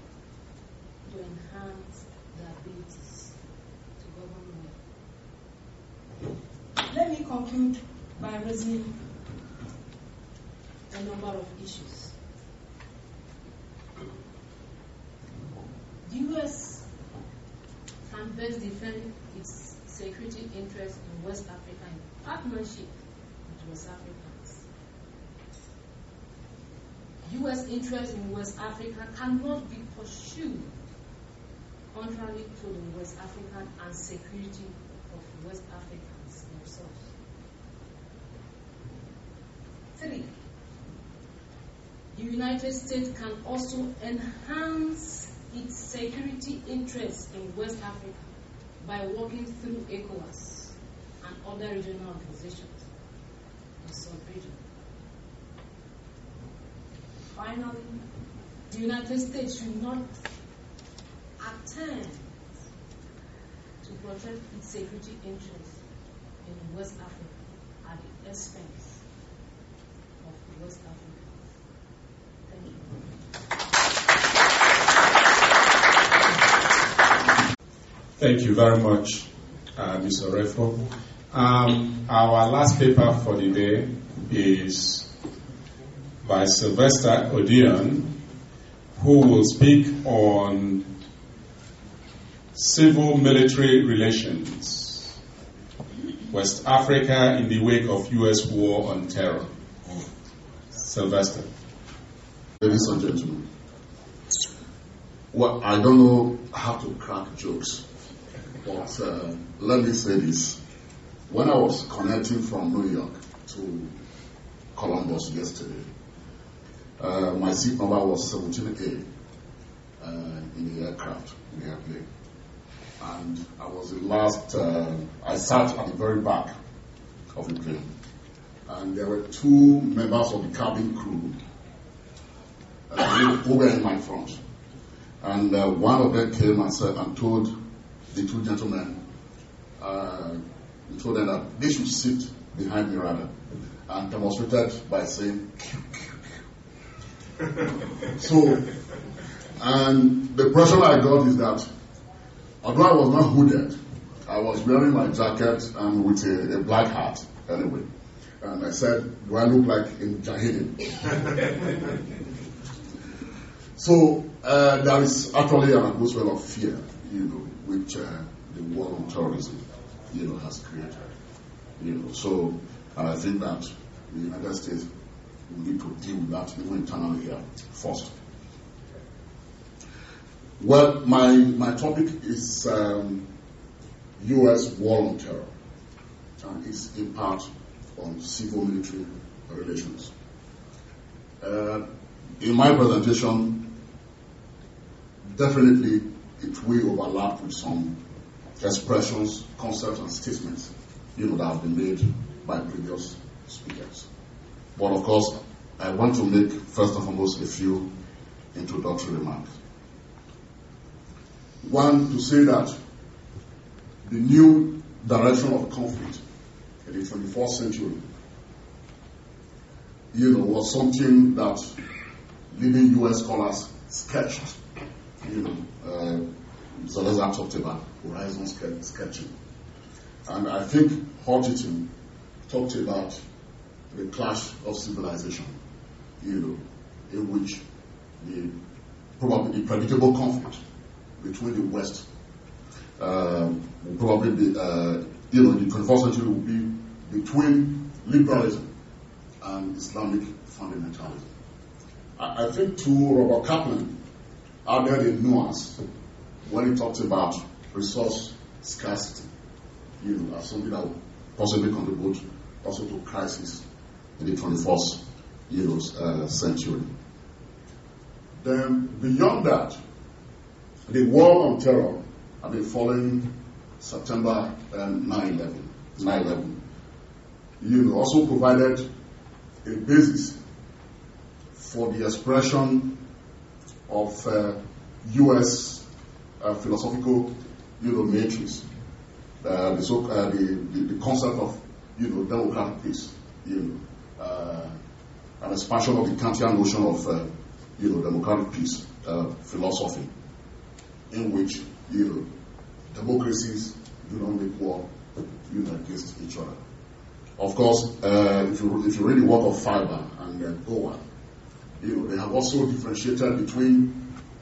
to enhance their abilities to govern well? Let me conclude by raising a number of issues. The U.S. can best defend its security interests in West Africa in partnership with West Africa. U.S. interests in West Africa cannot be pursued contrary to the West African and security of West Africans themselves. 3. The United States can also enhance its security interests in West Africa by working through ECOWAS and other regional organizations in the sub-region. Finally, the United States should not attempt to protect its security interests in West Africa at the expense of West Africans. Thank you. Thank you very much, Mr. Refo. Our last paper for the day is by Sylvester Odeon, who will speak on civil-military relations, West Africa in the wake of U.S. war on terror. Sylvester. Ladies and gentlemen, well, I don't know how to crack jokes, but let me say this. When I was connecting from New York to Columbus yesterday, my seat number was 17A in the aircraft, in the airplane. And I was the last, I sat at the very back of the plane. And there were two members of the cabin crew over in my front. And one of them came and told the two gentlemen, he told them that they should sit behind me rather, and demonstrated by saying, so, and the impression I got is that, although I was not hooded, I was wearing my jacket and with a black hat anyway. And I said, do I look like in Jahidi? So there is actually an atmosphere of fear, you know, which the war on terrorism, you know, has created. You know, so I think that the United States will need to deal with that even internally here first. Well, my topic is U.S. war on terror and its impact on civil-military relations. In my presentation, definitely it will overlap with some expressions, concepts, and statements, you know, that have been made by previous speakers. But of course, I want to make first and foremost a few introductory remarks. One, to say that the new direction of conflict in the 21st century, you know, was something that leading U.S. scholars sketched, you know, so let's talk about horizon sketching. And I think Hodgson talked about the clash of civilization, you know, in which the predictable conflict between the West will probably be, you know, the 21st century will be between liberalism and Islamic fundamentalism. I think too, Robert Kaplan added a nuance when he talked about resource scarcity, you know, as something that would possibly contribute also to crisis in the 21st, you know, century. Then beyond that, the war on terror, I mean, following September 9/11, you know, also provided a basis for the expression of U.S. philosophical, you know, matrix, the concept of, you know, democratic peace, you know, an expansion of the Kantian notion of, you know, democratic peace philosophy, in which, you know, democracies do not make war, you know, against each other. Of course, if you read the work of Faber and Goa, you know, they have also differentiated between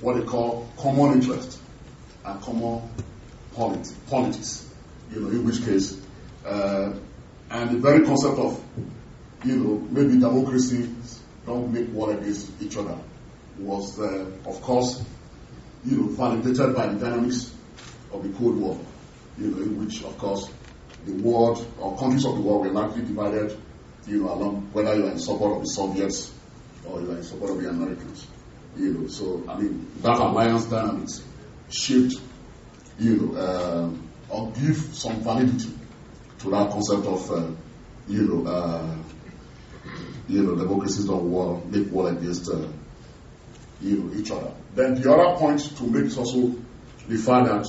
what they call common interest and common politics, you know, in which case, and the very concept of, you know, maybe democracies don't make war against each other was, of course, you know, validated by the dynamics of the Cold War, you know, in which, of course, the world or countries of the world were largely divided, you know, along whether you are in support of the Soviets or you are in support of the Americans, you know. So, I mean, that alliance dynamics shaped, you know, or give some validity to that concept of, you know, democracies don't war, make war against, you know, each other. Then the other point to make is also the fact that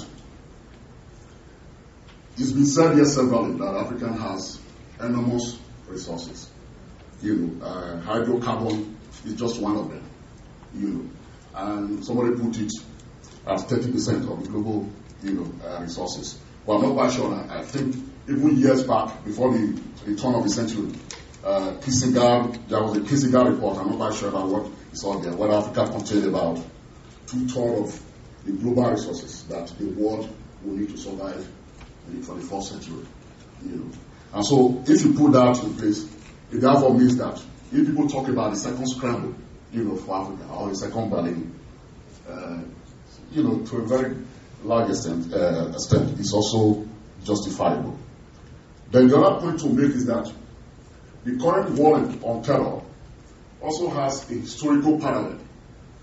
it's been said here severally that Africa has enormous resources. You know, hydrocarbon is just one of them. You know, and somebody put it as 30% of the global, you know, resources. Well, I'm not quite sure. I think even years back, before the turn of the century, Kissinger, there was a Kissinger report. I'm not quite sure about what is on there. Where Africa contained about 2/3 of the global resources that the world will need to survive in the 21st century, you know. And so, if you put that in place, it therefore means that if people talk about the second scramble, you know, for Africa, or the second Berlin, you know, to a very large extent, it's also justifiable. Then the other point to make is that the current war on terror also has a historical parallel,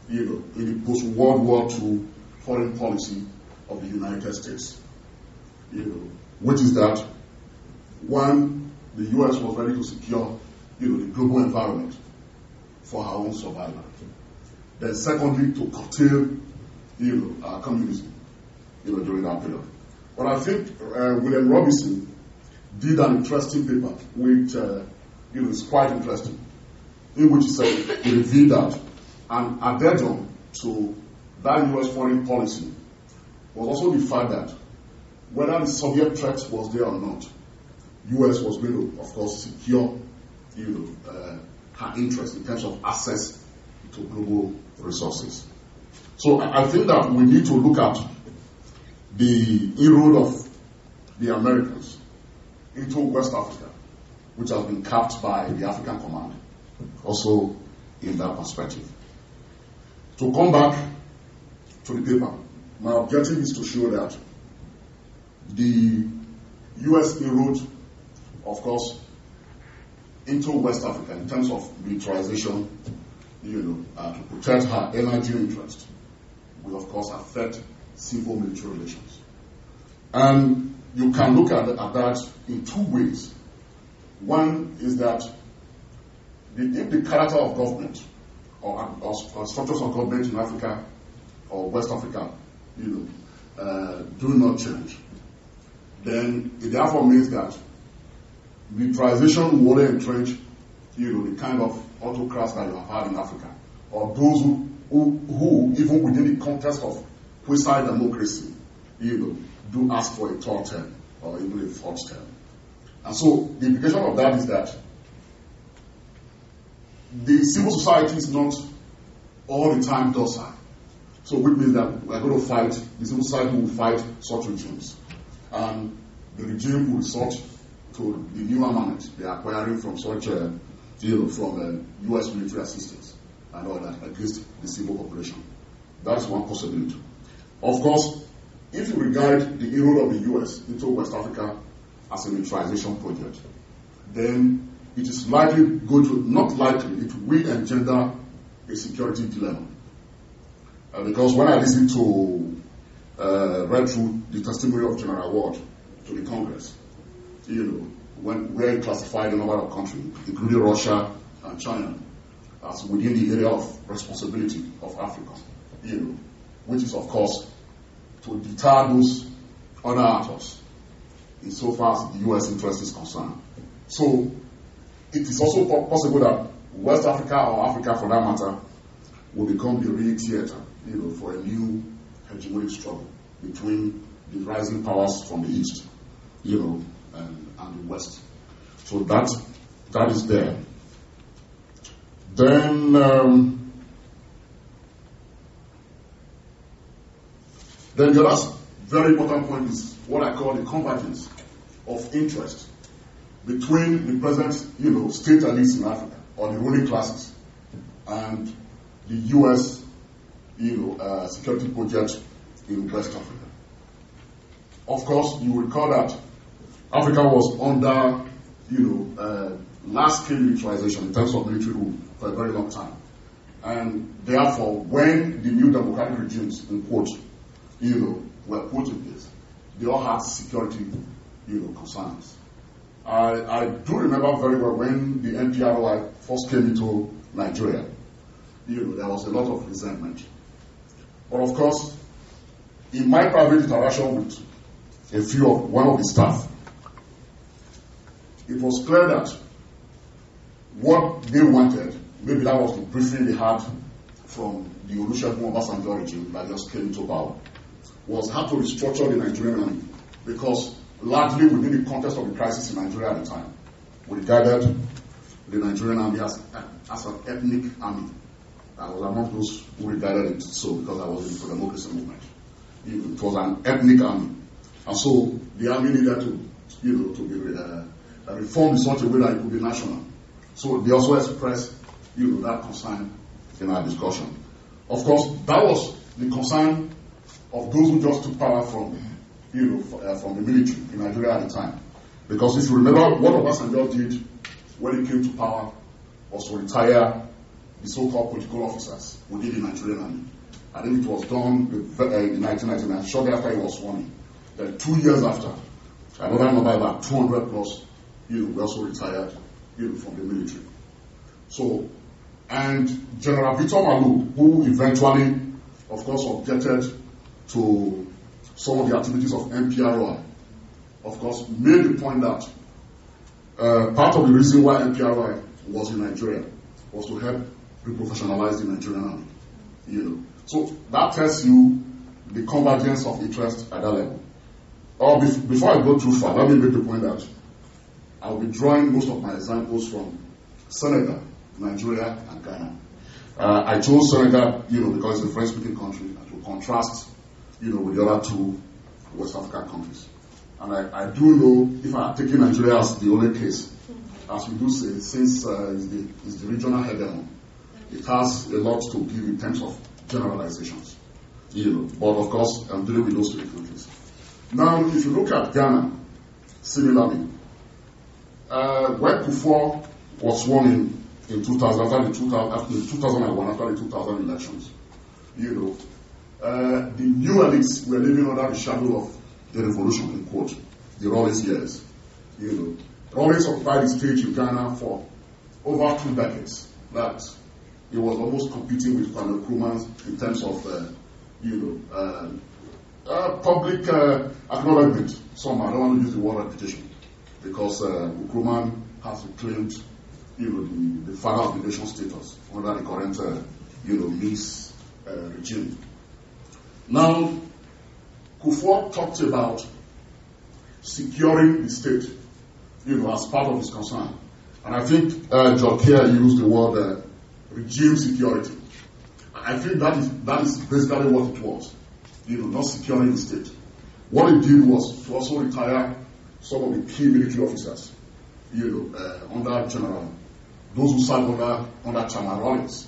you know, in the post-World War II foreign policy of the United States. You know, which is that when the U.S. was ready to secure, you know, the global environment for our own survival, Then secondly, to curtail, our communism, during that period. But I think William Robinson did an interesting paper, which is quite interesting, in which he said he revealed that an addendum to that U.S. foreign policy was also the fact that whether the Soviet threat was there or not, U.S. was going to, of course, secure her interest in terms of access to global resources. So I think that we need to look at the inroad of the Americans into West Africa, which has been capped by the African Command, also in that perspective. To come back to the paper, my objective is to show that the U.S. inroad, of course, into West Africa in terms of militarization, to protect her energy interest, will of course affect civil military relations. And you can look at that in two ways. One is that if the character of government or structures of government in Africa or West Africa, do not change, then it therefore means that militarization will entrench, the kind of autocrats that you have had in Africa, or those who even within the context of quasi-democracy, do ask for a third term or even a fourth term. And so the implication of that is that the civil society is not all the time docile. So which means that we are going to fight, the civil society will fight such regimes. And the regime will resort to the new armament they are acquiring from such a from U.S. military assistance and all that against the civil population. That's one possibility. Of course, if you regard the inroad of the U.S. into West Africa as a militarization project, then it is likely going to, not likely, it will engender a security dilemma. Because when I listened to, read through the testimony of General Ward to the Congress, where it classified a number of countries, including Russia and China, as within the area of responsibility of Africa, which is, of course, to deter those other actors insofar as the U.S. interest is concerned. So it is also possible that West Africa, or Africa for that matter, will become the real theater, for a new hegemonic struggle between the rising powers from the East, and the West. So that is there. Then the last very important point is what I call the convergence of interest between the present, state elites in Africa, or the ruling classes, and the U.S. Security project in West Africa. Of course, you will recall that Africa was under, large-scale militarization in terms of military rule for a very long time. And therefore, when the new democratic regimes, in quote, were put in place, they all had security, concerns. I do remember very well when the MPRI first came into Nigeria, there was a lot of resentment. But of course, in my private interaction with one of the staff, it was clear that what they wanted, maybe that was the briefing they had from the Olusegun Obasanjo regime that just came to power, was how to restructure the Nigerian army, because largely within the context of the crisis in Nigeria at the time, we regarded the Nigerian army as an ethnic army. I was among those who regarded it so, because I was in the democracy movement. It was an ethnic army. And so the army needed to, to be reformed in such a way that it could be national. So they also expressed, that concern in our discussion. Of course, that was the concern of those who just took power from, from the military in Nigeria at the time. Because if you remember, what Obasanjo did when he came to power was to retire the so-called political officers within the Nigerian army. I think it was done in 1999, shortly after he was sworn in. Then 2 years after, I don't remember, about 200 plus, were also retired, from the military. So and General Victor Malou, who eventually, of course, objected to some of the activities of MPRI, of course, made the point that part of the reason why MPRI was in Nigeria was to help reprofessionalize the Nigerian army. You know. So that tells you the convergence of interest at that level. Or before I go too far, let me make the point that I'll be drawing most of my examples from Senegal, Nigeria, and Ghana. I chose Senegal, because it's a French-speaking country, and to contrast, with the other two West African countries. And I do know, if I am taking Nigeria as the only case, as we do say, since it's the regional hegemon, it has a lot to give in terms of generalizations. But of course, I'm dealing with those three countries. Now, if you look at Ghana, similarly, when Kufuor was sworn in 2000, after the 2000 elections, the new elites were living under the shadow of the revolution, in quote, the Rawlings years. Rawlings occupied the stage in Ghana for over 2 decades. That it was almost competing with Kwame Nkrumah in terms of, public acknowledgement. I don't want to use the word reputation, because Nkrumah has reclaimed, the father of the nation status under the current, Mix regime. Now, Kufuor talked about securing the state, as part of his concern. And I think Jokea used the word regime security. I think that is basically what it was, not securing the state. What it did was to also retire some of the key military officers, under General, those who served under General Rawlings.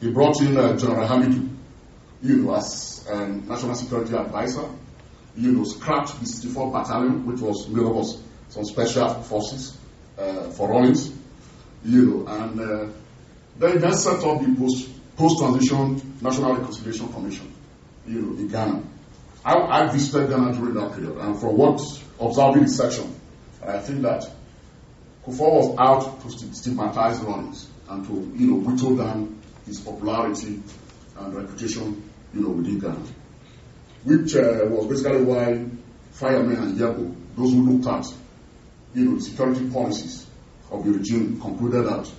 He brought in General Hamidou, as National Security Advisor, scrapped the 64 Battalion, which was made up of some special forces for Rawlings, and then set up the post-transition National Reconciliation Commission, in Ghana. I visited Ghana during that period, and from what observing the section, I think that Kufuor was out to stigmatize Rawlings and to, whittle down his popularity and reputation, within Ghana, which was basically why firemen and Yabo, those who looked at, the security policies of the regime, concluded that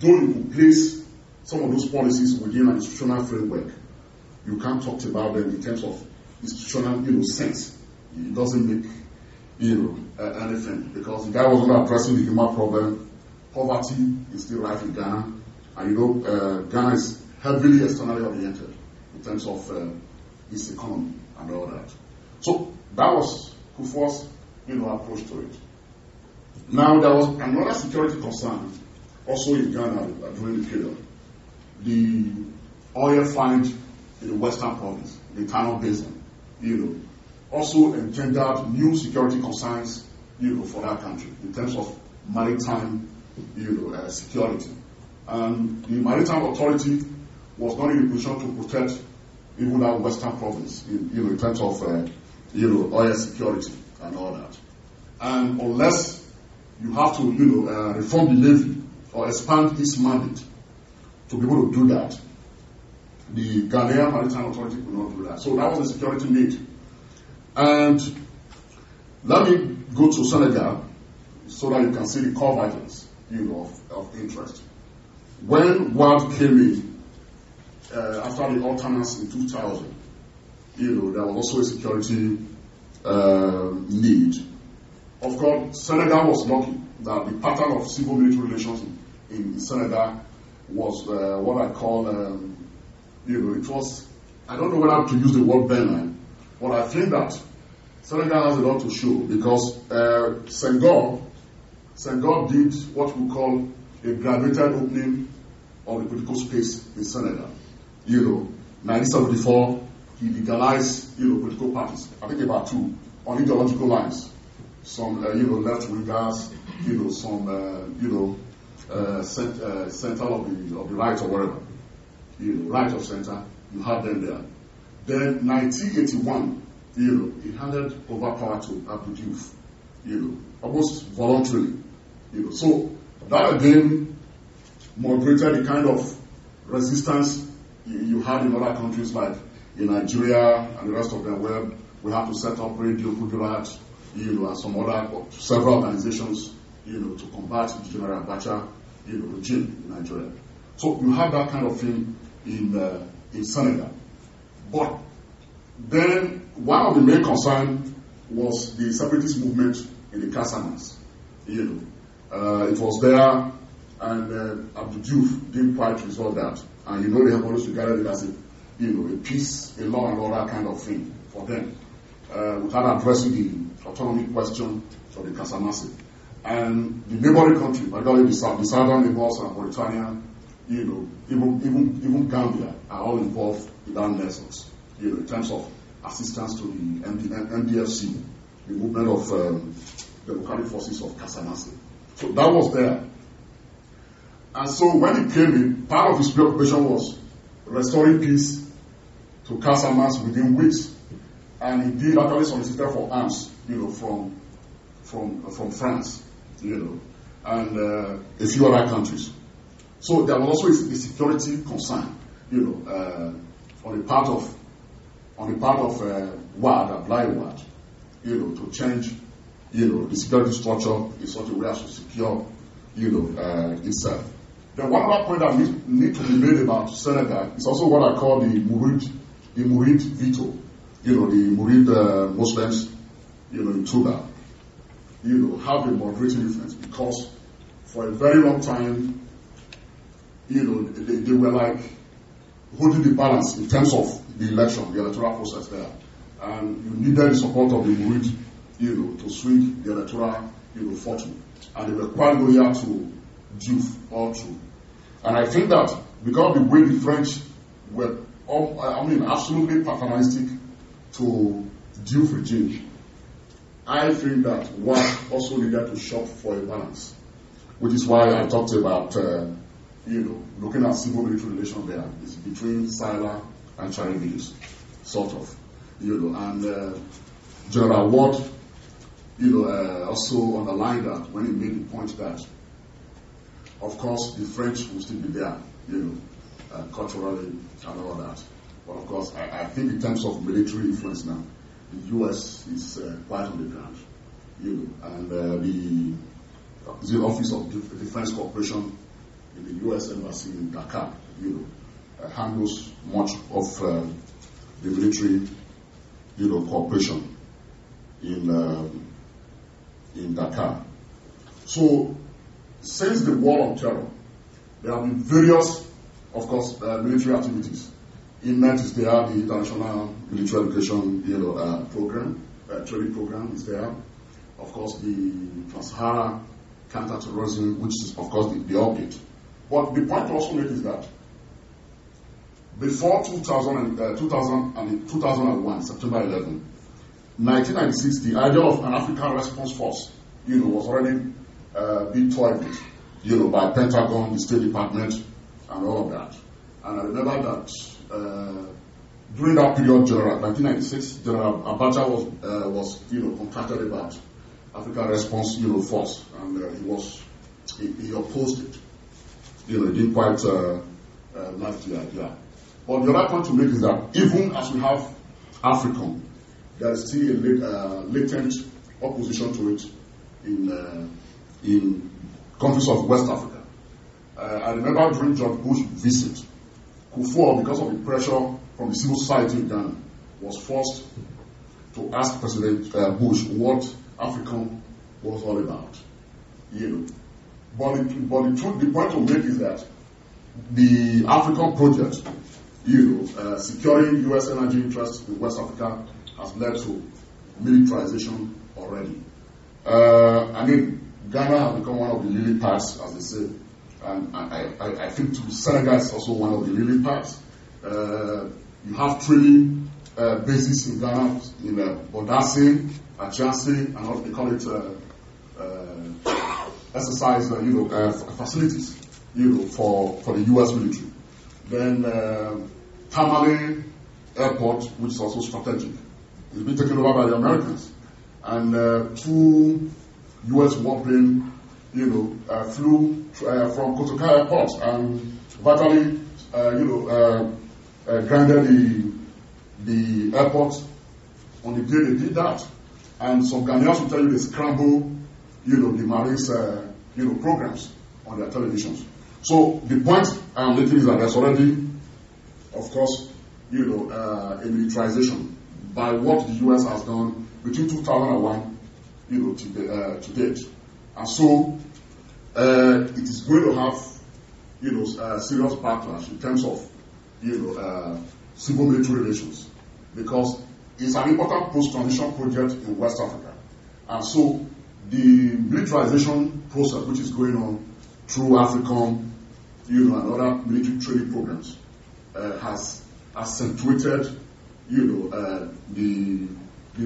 though you could place some of those policies within an institutional framework, you can't talk about them in terms of institutional, sense. It doesn't make, anything, because the guy was not addressing the human problem. Poverty is still rife in Ghana, and Ghana is heavily externally oriented in terms of its economy and all that. So that was Kufuor's, approach to it. Now, there was another security concern also in Ghana during the period. The oil find in the western province, the Tano Basin, also engendered new security concerns, for that country in terms of maritime, security. And the maritime authority was not in a position to protect even that western province in terms of oil security and all that. And unless you have to reform the navy or expand its mandate to be able to do that, the Ghanaian Maritime Authority could not do that. So that was a security need. And let me go to Senegal so that you can see the convergence of interest. When Ward came in, after the alternance in 2000, there was also a security need. Of course, Senegal was lucky that the pattern of civil-military relations in Senegal was what I call, it was, I don't know whether to use the word benign, but I think that Senegal has a lot to show, because Senghor did what we call a graduated opening of the political space in Senegal. 1974, he legalized, political parties. I think about 2 on ideological lines. Some, left-wingers, some, center of the right or whatever. Right of center, you had them there. Then 1981, he handed over power to Abdou Diouf, almost voluntarily. So that again moderated the kind of resistance you had in other countries like in Nigeria and the rest of them, where we have to set up Radio Gujarat, and some other, or several organizations, to combat the General Abacha, regime in Nigeria. So you have that kind of thing in Senegal. But then one of the main concerns was the separatist movement in the Casamance. It was there, and Abdou Diouf didn't quite resolve that. And they have always regarded it as a peace, a law and order kind of thing for them, without addressing the autonomy question for the Casamance. And the neighboring country, particularly the southern neighbors and Mauritania, even Gambia, are all involved in that nexus, in terms of assistance to the MDFC, the movement of democratic forces of Casamance. So that was there. And so when he came in, part of his preoccupation was restoring peace to Casamance within weeks, and he did actually solicited for arms, from France, and a few other countries. So there was also a security concern, on the part of Ward, Abdoulaye Ward, to change, the security structure in such a way as to secure, itself. Then one other point that needs to be made about Senegal is also what I call the Murid veto, the Murid Muslims, in Touba, have a moderating influence, because for a very long time, they were like holding the balance in terms of the electoral process there, and you needed the support of the Murid, to swing the electoral, fortune, and they were quite loyal to Diouf or to. And I think that because of the way the French were, absolutely paternalistic to Diouf regime, I think that one also needed to shop for a balance, which is why I talked about, looking at civil-military relations there. It's between Sahel and Charybdis, sort of, and General Ward, also underlined that when he made the point that, of course, the French will still be there, culturally and all that. But of course, I think in terms of military influence now, the U.S. is quite on the ground, and the Office of Defense Cooperation in the U.S. Embassy in Dakar, handles much of the military, cooperation in Dakar. So, since the war on terror, there have been various, of course, military activities. In that is there, the International Military Education program, training program is there. Of course, the Trans-Sahara counter-terrorism, which is, of course, the update. But the point also made is that before 2001, September 11, 1996, the idea of an African response force, was already being toyed with, by Pentagon, the State Department, and all of that. And I remember that during that period, 1996, General Abacha was contacted about African response, force, and he opposed it. He didn't quite like the idea. But the other point to make is that even as we have AFRICOM, there is still a latent opposition to it in countries of West Africa. I remember during George Bush's visit, Kufuor, because of the pressure from the civil society in Ghana, was forced to ask President Bush what AFRICOM was all about. But the truth, the point to make is that the AFRICOM project, securing U.S. energy interests in West Africa, has led to militarization already. Ghana has become one of the lily pads, as they say. And I think Senegal is also one of the leading parts. You have training bases in Ghana, in Bodassi, Achansi, and what they call it, exercise facilities, for the U.S. military. Then Tamale Airport, which is also strategic, has been taken over by the Americans, and two U.S. warplane flew from Kotokaya port and vitally, grounded the airport on the day they did that. And some Ghanaians will tell you they scramble, the Marines, programs on their televisions. So the point I'm making is that there's already, of course, a militarization by what the U.S. has done between 2001, to date. And so it is going to have, serious partners in terms of, civil military relations, because it's an important post-transition project in West Africa. And so the militarization process, which is going on through AFRICOM, and other military training programs, has accentuated, the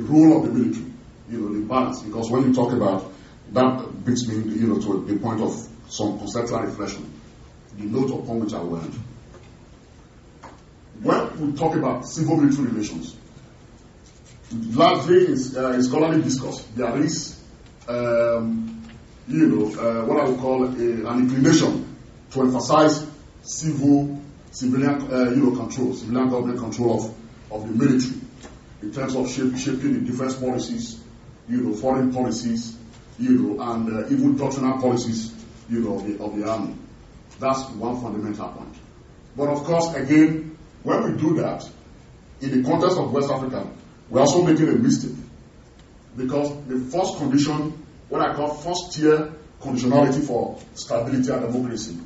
role of the military, the balance. Because when you talk about that, brings me, to the point of some conceptual reflection, the note upon which I will end. When we talk about civil military relations, largely in scholarly discourse, there is, what I would call an inclination to emphasize civilian government control of the military in terms of shaping the defense policies, foreign policies, and even doctrinal policies, of the army. That's one fundamental point. But of course, again, when we do that, in the context of West Africa, we're also making a mistake, because the first condition, what I call first tier conditionality for stability and democracy,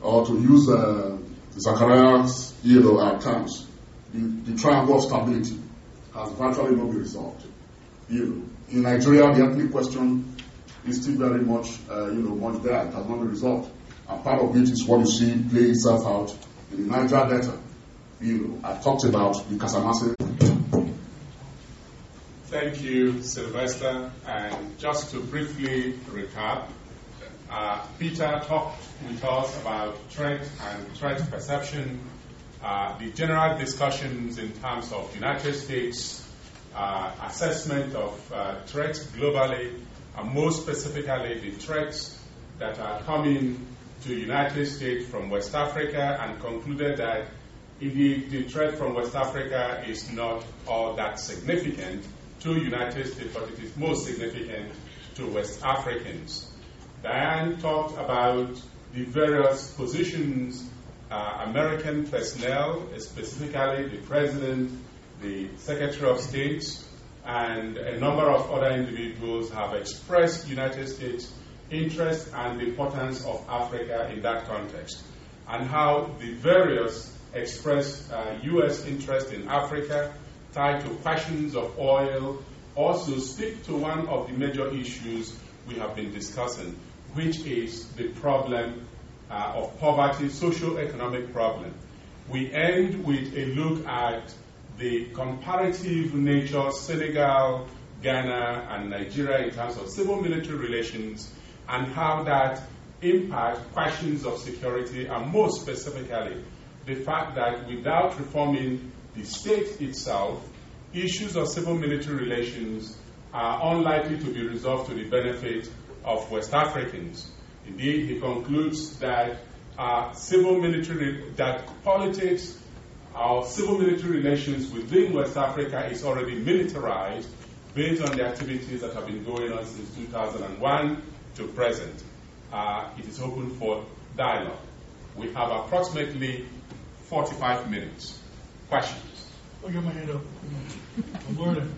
or to use Zachariah's terms, the triangle of stability has virtually not been resolved. In Nigeria, the ethnic question is still very much, much there. It has not been resolved. And part of it is what you see play itself out in the Niger Delta. I talked about the Casamance. Thank you, Sylvester. And just to briefly recap, Peter talked with us about threat and threat perception, the general discussions in terms of United States assessment of threats globally, and more specifically the threats that are coming to the United States from West Africa, and concluded that indeed the threat from West Africa is not all that significant to the United States, but it is most significant to West Africans. Diane talked about the various positions American personnel, specifically the President, the Secretary of State, and a number of other individuals have expressed United States interest and the importance of Africa in that context, and how the various expressed U.S. interest in Africa tied to questions of oil also speak to one of the major issues we have been discussing, which is the problem of poverty, socio-economic problem. We end with a look at the comparative nature Senegal, Ghana, and Nigeria in terms of civil military relations, and how that impacts questions of security, and more specifically, the fact that without reforming the state itself, issues of civil military relations are unlikely to be resolved to the benefit of West Africans. Indeed, he concludes that politics or civil military relations within West Africa is already militarized based on the activities that have been going on since 2001 to present. It is open for dialogue. We have approximately 45 minutes. Questions? I'll get my hand up. I'm learning.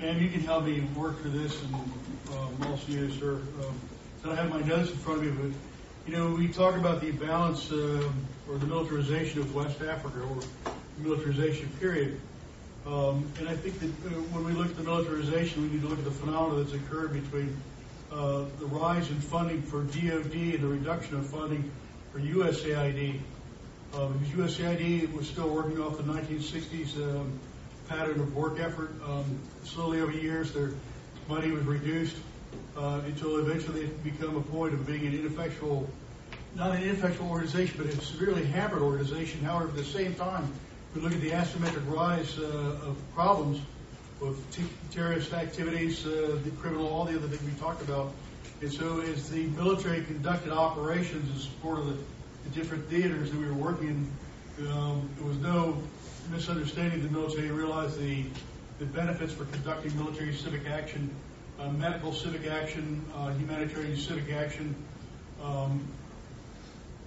Ma'am, you can help me work through this, and also you, sir. I have my notes in front of me, but we talk about the balance or the militarization of West Africa, or militarization period. And I think that when we look at the militarization, we need to look at the phenomena that's occurred between the rise in funding for DOD and the reduction of funding for USAID. Because USAID was still working off the 1960s pattern of work effort. Slowly over years, their money was reduced until eventually it became a point of being not an ineffectual organization, but a severely hampered organization. However, at the same time, we look at the asymmetric rise of problems both terrorist activities, the criminal, all the other things we talked about. And so as the military conducted operations in support of the different theaters that we were working in, there was no misunderstanding. The military realized the benefits for conducting military civic action, medical civic action, humanitarian civic action,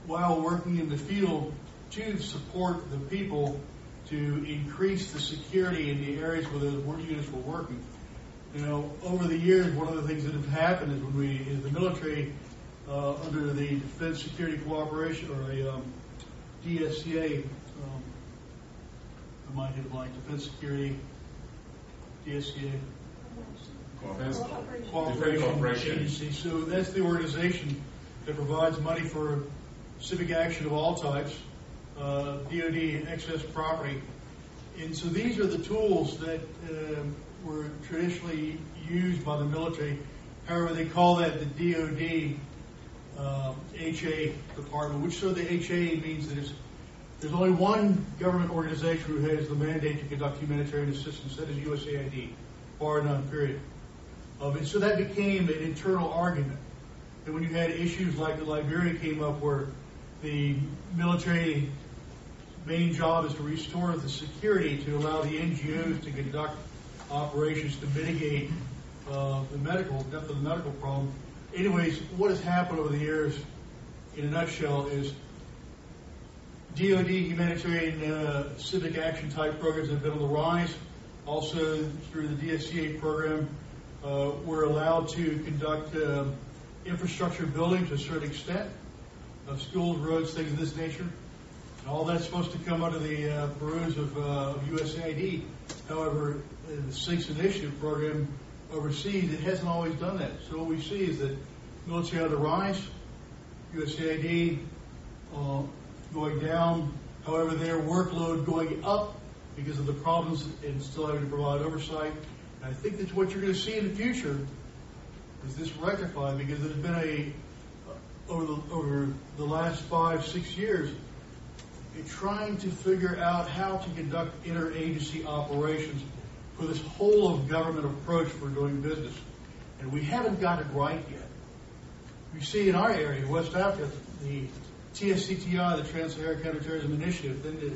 while working in the field to support the people to increase the security in the areas where those war units were working. You know, over the years, one of the things that have happened is when we, as the military, under the Defense Security Cooperation, or the DSCA, I might hit a blank, Defense Security, DSCA. Cooperation Agency. So that's the organization that provides money for civic action of all types, DOD, excess property. And so these are the tools that were traditionally used by the military. However, they call that the DOD HA department, which so the HA means that there's only one government organization who has the mandate to conduct humanitarian assistance. That is USAID, bar none, period. And so that became an internal argument. And when you had issues like the Liberia came up where the military main job is to restore the security to allow the NGOs to conduct operations to mitigate the medical, depth of the medical problem. Anyways, what has happened over the years, in a nutshell, is DOD humanitarian civic action type programs have been on the rise. Also, through the DSCA program, we're allowed to conduct infrastructure building to a certain extent, of schools, roads, things of this nature. And all that's supposed to come under the purview of USAID. However, the Six Initiative program overseas, it hasn't always done that. So what we see is that military on the rise, USAID going down. However, their workload going up because of the problems and still having to provide oversight. And I think that's what you're going to see in the future is this rectified, because there's been a over the last 5-6 years, trying to figure out how to conduct interagency operations for this whole of government approach for doing business. And we haven't got it right yet. You see in our area, West Africa, the TSCTI, the Trans-Saharan Counterterrorism Initiative, then the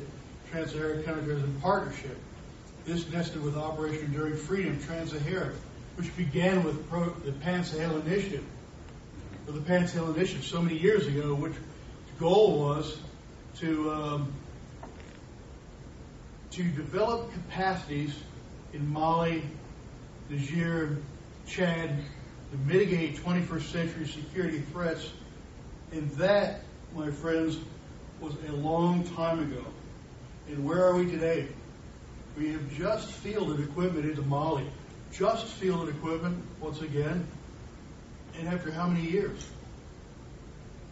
Trans-Saharan Counterterrorism Partnership. This nested with Operation Enduring Freedom, Trans-Sahara, which began with the Pan-Sahel Initiative. The Pan-Sahel Initiative so many years ago, which goal was to develop capacities in Mali, Niger, Chad to mitigate 21st century security threats. And that, my friends, was a long time ago. And where are we today? We have just fielded equipment into Mali. Just fielded equipment, once again, and after how many years?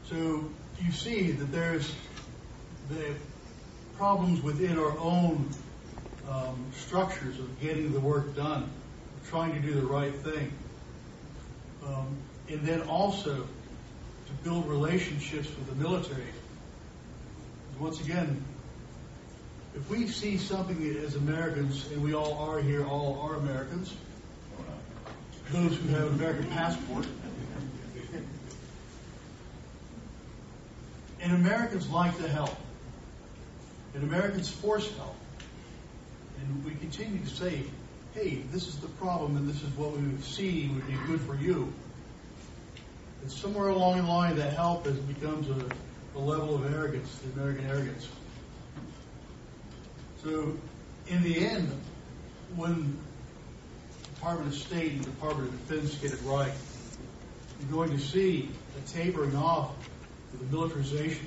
So you see that there's the problems within our own structures of getting the work done, trying to do the right thing. And then also to build relationships with the military. Once again, if we see something as Americans, and we all are here, all are Americans, those who have an American passport, and Americans like to help. And Americans force help. And we continue to say, hey, this is the problem and this is what we would see would be good for you. And somewhere along the line, that help becomes a level of arrogance, the American arrogance. So in the end, when Department of State and Department of Defense get it right, you're going to see a tapering off of the militarization.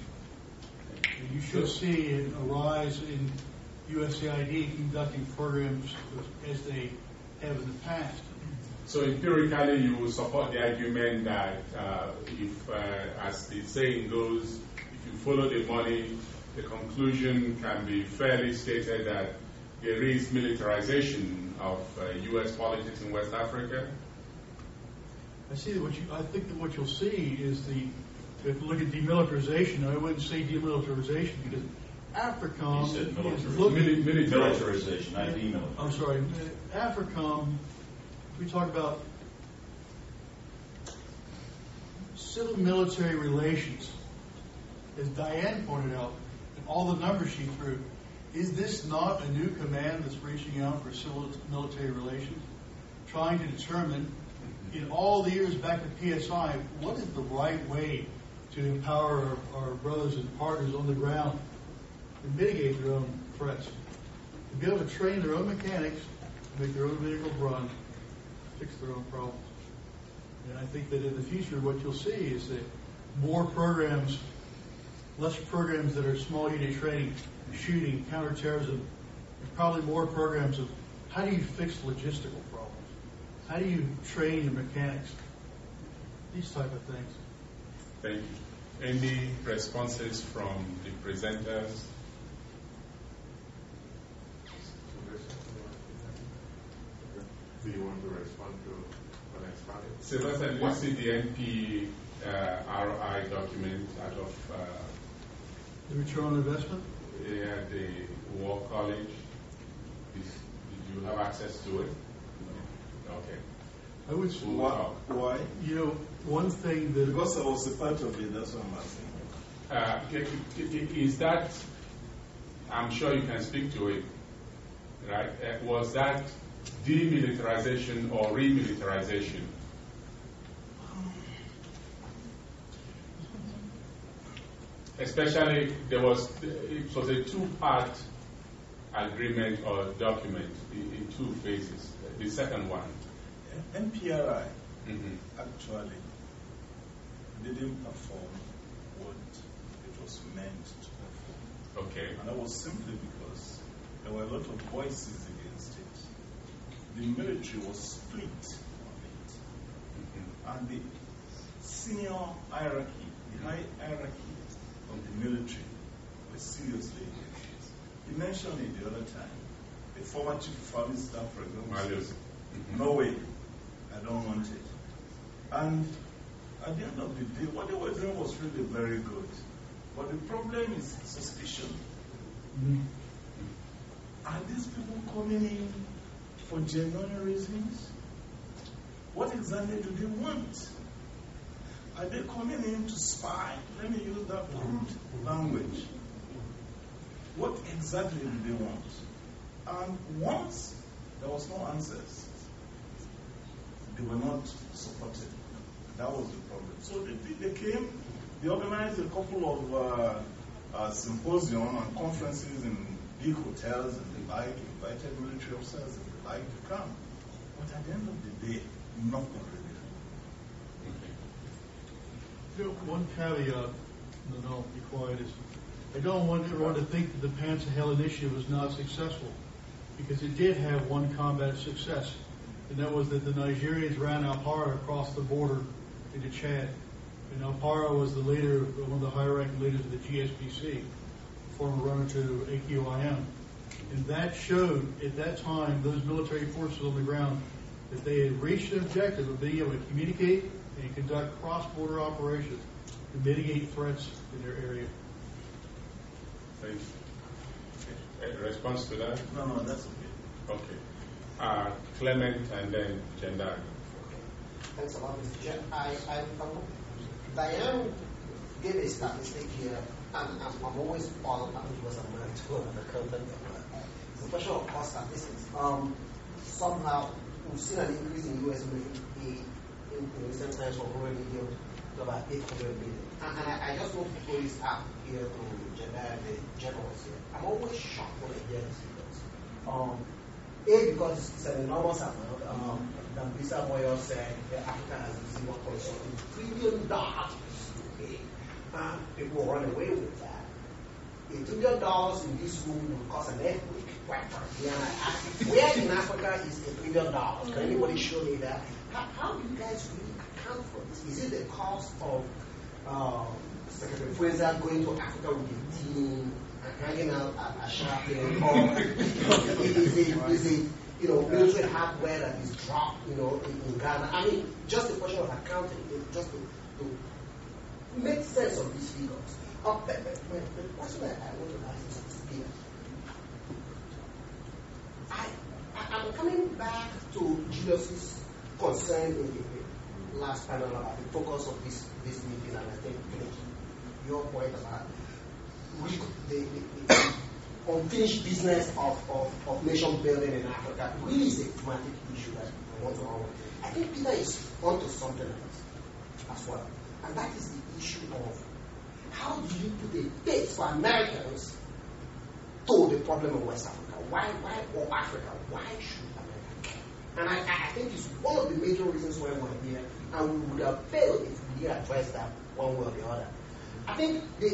And you should see a rise in USAID conducting programs as they have in the past. So empirically, you support the argument that if, as the saying goes, if you follow the money, the conclusion can be fairly stated that there is militarization of U.S. politics in West Africa. I think that what you'll see is if you look at demilitarization, I wouldn't say demilitarization because AFRICOM. He said militarization. I emailed. I'm sorry. AFRICOM, we talk about civil-military relations, as Diane pointed out, and all the numbers she threw. Is this not a new command that's reaching out for civil-military relations, trying to determine, in all the years back to PSI, what is the right way to empower our brothers and partners on the ground to mitigate their own threats, to be able to train their own mechanics, make their own vehicles run, fix their own problems. And I think that in the future, what you'll see is that more programs, less programs that are small unit training, shooting, counterterrorism, and probably more programs of how do you fix logistical problems? How do you train your mechanics? These type of things. Thank you. Any responses from the presenters? Do you want to respond to what I started? Sylvester, you see the NPRI document out of the return on investment? Yeah, the War College. Did you have access to it? No. Okay. I would say, why? You know, one thing that... Because I was a part of it, that's what I'm asking. Is that... I'm sure you can speak to it, right? Was that demilitarization or remilitarization? Especially, it was a two-part agreement or document in two phases. The second one. MPRI actually didn't perform what it was meant to perform. Okay. And that was simply because there were a lot of voices against it. The military was split on it. And the senior hierarchy, the high hierarchy of the military, were seriously against it. You mentioned it the other time. The former chief of army staff, for example, said, no way. I don't want it. And at the end of the day, what they were doing was really very good. But the problem is suspicion. Are these people coming in for genuine reasons? What exactly do they want? Are they coming in to spy? Let me use that crude language. What exactly do they want? And once there was no answers, they were not supported. That was the problem. So they came, they organized a couple of symposium and conferences in big hotels and the like, invited military officers and the like to come. But at the end of the day, nothing really. You know, one caveat, and I'll be quiet, is I don't want everyone to think that the Pan-Sahel Initiative was not successful, because it did have one combat success. And that was that the Nigerians ran Alpara across the border into Chad. And Alpara was the leader, one of the high-ranking leaders of the GSPC, former runner to AQIM. And that showed, at that time, those military forces on the ground, that they had reached an objective of being able to communicate and conduct cross-border operations to mitigate threats in their area. Thanks. Okay. A response to that? No, that's okay. Okay. Clement and then Chendari. Thanks a lot, Mr. Chair. Diane gave a statistic here, and I'm always all about it because I'm married to an accountant. It's a question of cost statistics. Somehow, we've seen an increase in U.S. military in recent times from already here to about 800 million. And I just want to throw this up here to the generals here. I'm always shocked when I hear these figures. A, because it's an enormous amount. Dambisa Moyo said Africa has $1.7 trillion to pay. People run away with that. $1 trillion in this room will cause an earthquake. Where in Africa is $1 trillion? Can anybody show me that? How do you guys really account for this? Is it the cost of Secretary Fuenza going to Africa with a team? Hanging out at a shop, or military hardware that is dropped, in Ghana. I mean, just a question of accounting, just to make sense of these figures. The question that I want to ask is, I'm coming back to Julius's concern in the last panel about the focus of this meeting, and I think your point about the unfinished business of nation building in Africa really is a dramatic issue that we want to own. I think Peter is onto something else as well, and that is the issue of how do you put a face for Americans to the problem of West Africa? Why or Africa? Why should America care? And I think it's one of the major reasons why we're here, and we would have failed if we didn't address that one way or the other. I think the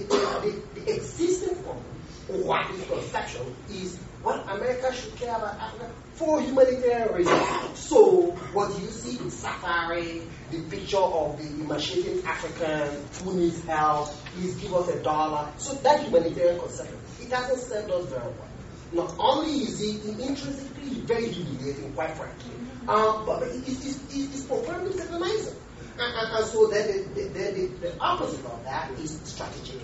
existing problem, or at least conception, is what America should care about Africa for humanitarian reasons. So what you see in Safari, the picture of the emaciated African who needs help, please give us $1. So that humanitarian conception, it doesn't serve us very well. Not only is it intrinsically very humiliating, quite frankly, but it's profoundly dehumanizing. And so then the opposite of that is strategic.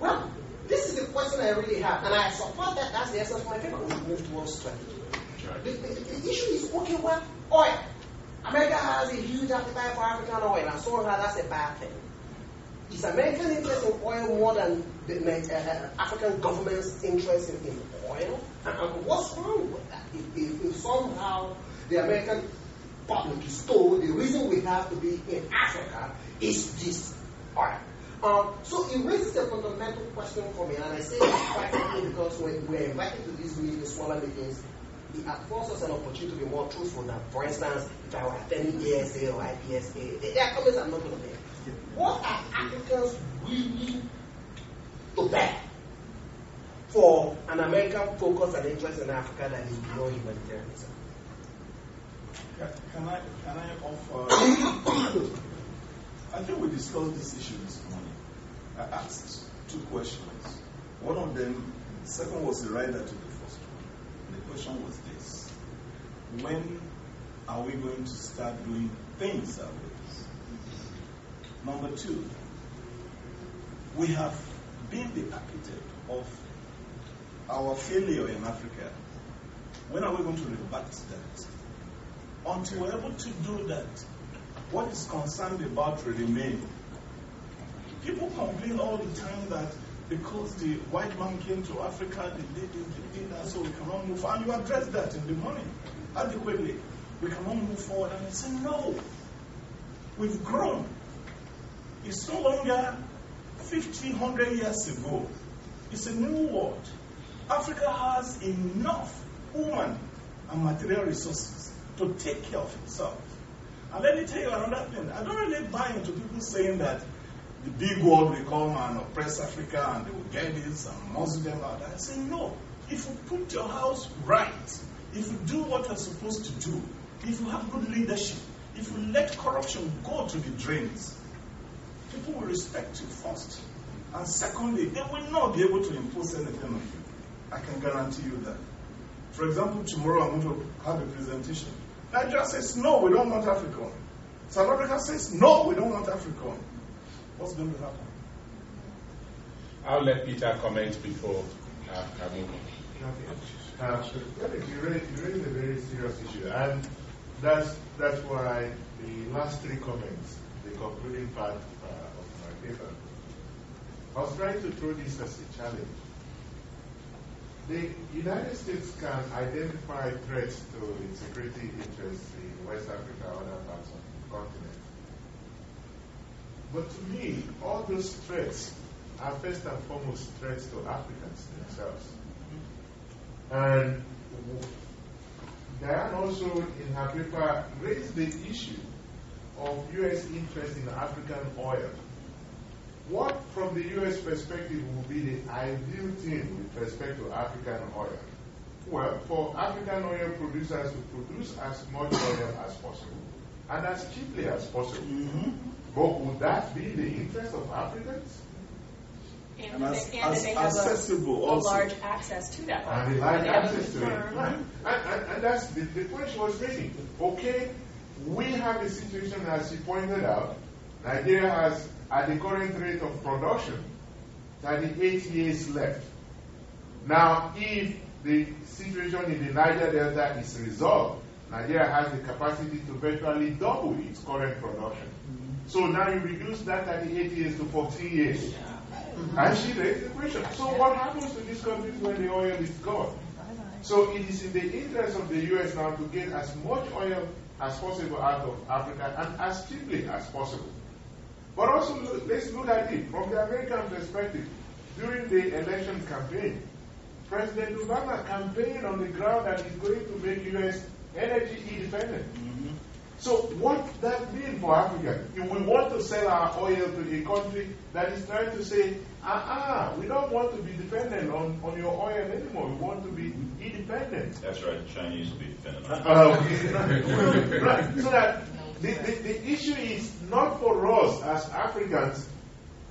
Well, this is the question I really have, and I support that. That's the essence of my paper. We move towards strategy. Right. The issue is, okay, well, oil. America has a huge appetite for African oil, and so on. That's a bad thing. Is American interest in oil more than the African government's interest in oil? And what's wrong with that? If somehow the American public is told the reason we have to be in Africa is this oil. So it raises a fundamental question for me, and I say this quite quickly because when we're invited to these meetings, smaller meetings, it affords us an opportunity to be more truthful than, for instance, if I were attending ASA or IPSA, their comments I'm not going to make. What are Africans willing to bear for an American focus and interest in Africa that is beyond humanitarianism? Can I offer? I think we discussed this issue this morning. I asked two questions. One of them, the second was the rider to the first one. And the question was this: when are we going to start doing things our ways? Number two, we have been the architect of our failure in Africa. When are we going to revert that? Until we're able to do that, what is concerned about will remain. People complain all the time that because the white man came to Africa, they did this, they did that, so we cannot move forward. And you address that in the morning adequately. We cannot move forward. And I say, no, we've grown. It's no longer 50, 100 years ago. It's a new world. Africa has enough human and material resources to take care of itself. And let me tell you another thing. I don't really buy into people saying that the big world will come and oppress Africa and they will get this and muzzle them out. I say, no. If you put your house right, if you do what you're supposed to do, if you have good leadership, if you let corruption go to the drains, people will respect you first. And secondly, they will not be able to impose anything on you. I can guarantee you that. For example, tomorrow I'm going to have a presentation. Nigeria says, no, we don't want AFRICOM. South Africa says, no, we don't want AFRICOM. What's going to happen? I'll let Peter comment before I move on. You raised a very serious issue, and that's why the last three comments, the concluding part of my paper, I was trying to throw this as a challenge. The United States can identify threats to its security interests in West Africa and other parts of the continent. But to me, all those threats are first and foremost threats to Africans themselves. And Diane also, in her paper, raised the issue of U.S. interest in African oil. What, from the U.S. perspective, would be the ideal thing with respect to African oil? Well, for African oil producers to produce as much oil as possible and as cheaply as possible. Mm-hmm. But would that be the interest of Africans? And they have accessible a large access to that oil. And a large access to it. Right. And that's the point she was making. Okay, we have a situation, as she pointed out, Nigeria has, at the current rate of production, 38 years left. Now, if the situation in the Niger Delta is resolved, Nigeria has the capacity to virtually double its current production. Mm-hmm. So now you reduce that 38 years to 14 years. Yeah. Mm-hmm. And she raised the question. So what happens to these countries when the oil is gone? So it is in the interest of the U.S. now to get as much oil as possible out of Africa and as cheaply as possible. But also, let's look at it from the American perspective. During the election campaign, President Obama campaigned on the ground that he's going to make U.S. energy independent. Mm-hmm. So what does that mean for Africa? If we want to sell our oil to a country that is trying to say, we don't want to be dependent on your oil anymore. We want to be independent. That's right. The Chinese will be dependent on it. Right. So that the issue is not for us as Africans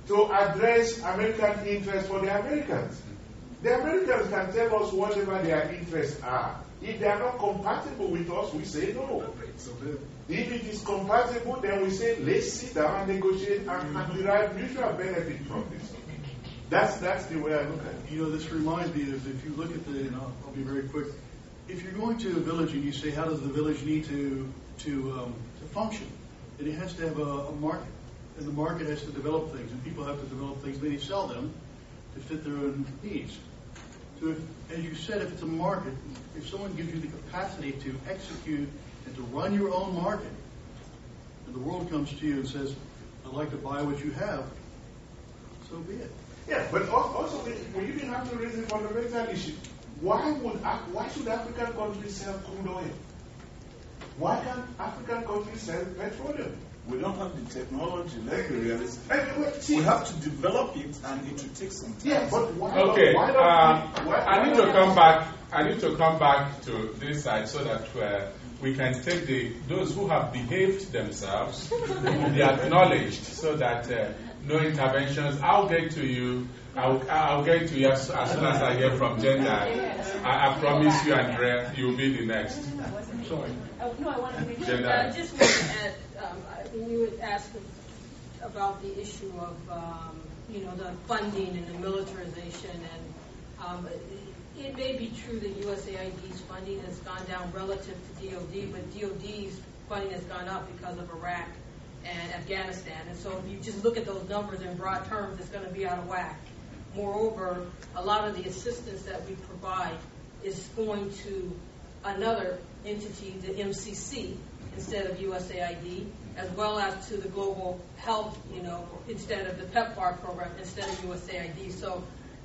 to address American interests for the Americans. The Americans can tell us whatever their interests are. If they are not compatible with us, we say no. If it is compatible, then we say, let's sit down and negotiate and derive mutual benefit from this. That's the way I look at it. You know, this reminds me of, if you look at the, and I'll be very quick, if you're going to a village and you say, how does the village need to function? Then it has to have a market. And the market has to develop things, and people have to develop things. They need to sell them to fit their own needs. So if, as you said, if it's a market, if someone gives you the capacity to execute and to run your own market, and the world comes to you and says, I'd like to buy what you have, so be it. Yeah, but also, we even have to raise a fundamental issue. Why should African countries sell crude oil? Why can't African countries sell petroleum? We don't have the technology, like the realist. We have to develop it, and it will take some time. Yeah, but I need to come back to this side so that we can take those who have behaved themselves and be acknowledged, so that no interventions. I'll get to you. I'll get to you as soon as I hear from Gender. I promise you, Andrea, you'll be the next. I'm sorry. No, I want to begin. Just want when you would ask about the issue of, the funding and the militarization, and it may be true that USAID's funding has gone down relative to DOD, but DOD's funding has gone up because of Iraq and Afghanistan. And so if you just look at those numbers in broad terms, it's going to be out of whack. Moreover, a lot of the assistance that we provide is going to another entity, the MCC, instead of USAID, as well as to the global health, instead of the PEPFAR program, instead of USAID. So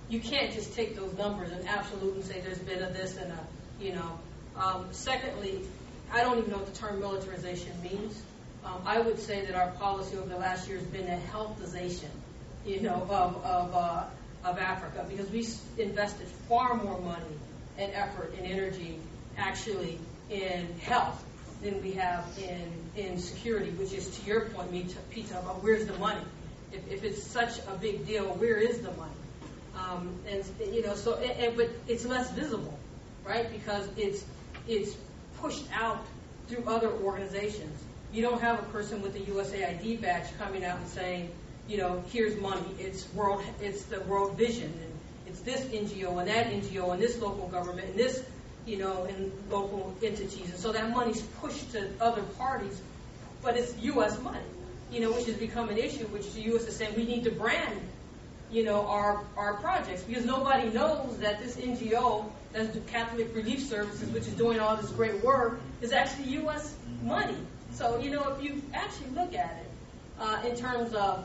you can't just take those numbers and absolute and say there's been a this and a. Secondly, I don't even know what the term militarization means. I would say that our policy over the last year has been a healthization, of Africa, because we invested far more money and effort and energy actually in health than we have in security, which is, to your point, Peter, about where's the money? If it's such a big deal, where is the money? But it's less visible, right? Because it's pushed out through other organizations. You don't have a person with a USAID badge coming out and saying, here's money. It's the World Vision, and it's this NGO and that NGO and this local government and this. In local entities. And so that money's pushed to other parties, but it's U.S. money, which has become an issue, which the U.S. is saying we need to brand, our projects, because nobody knows that this NGO, that's the Catholic Relief Services, which is doing all this great work, is actually U.S. money. So, if you actually look at it in terms of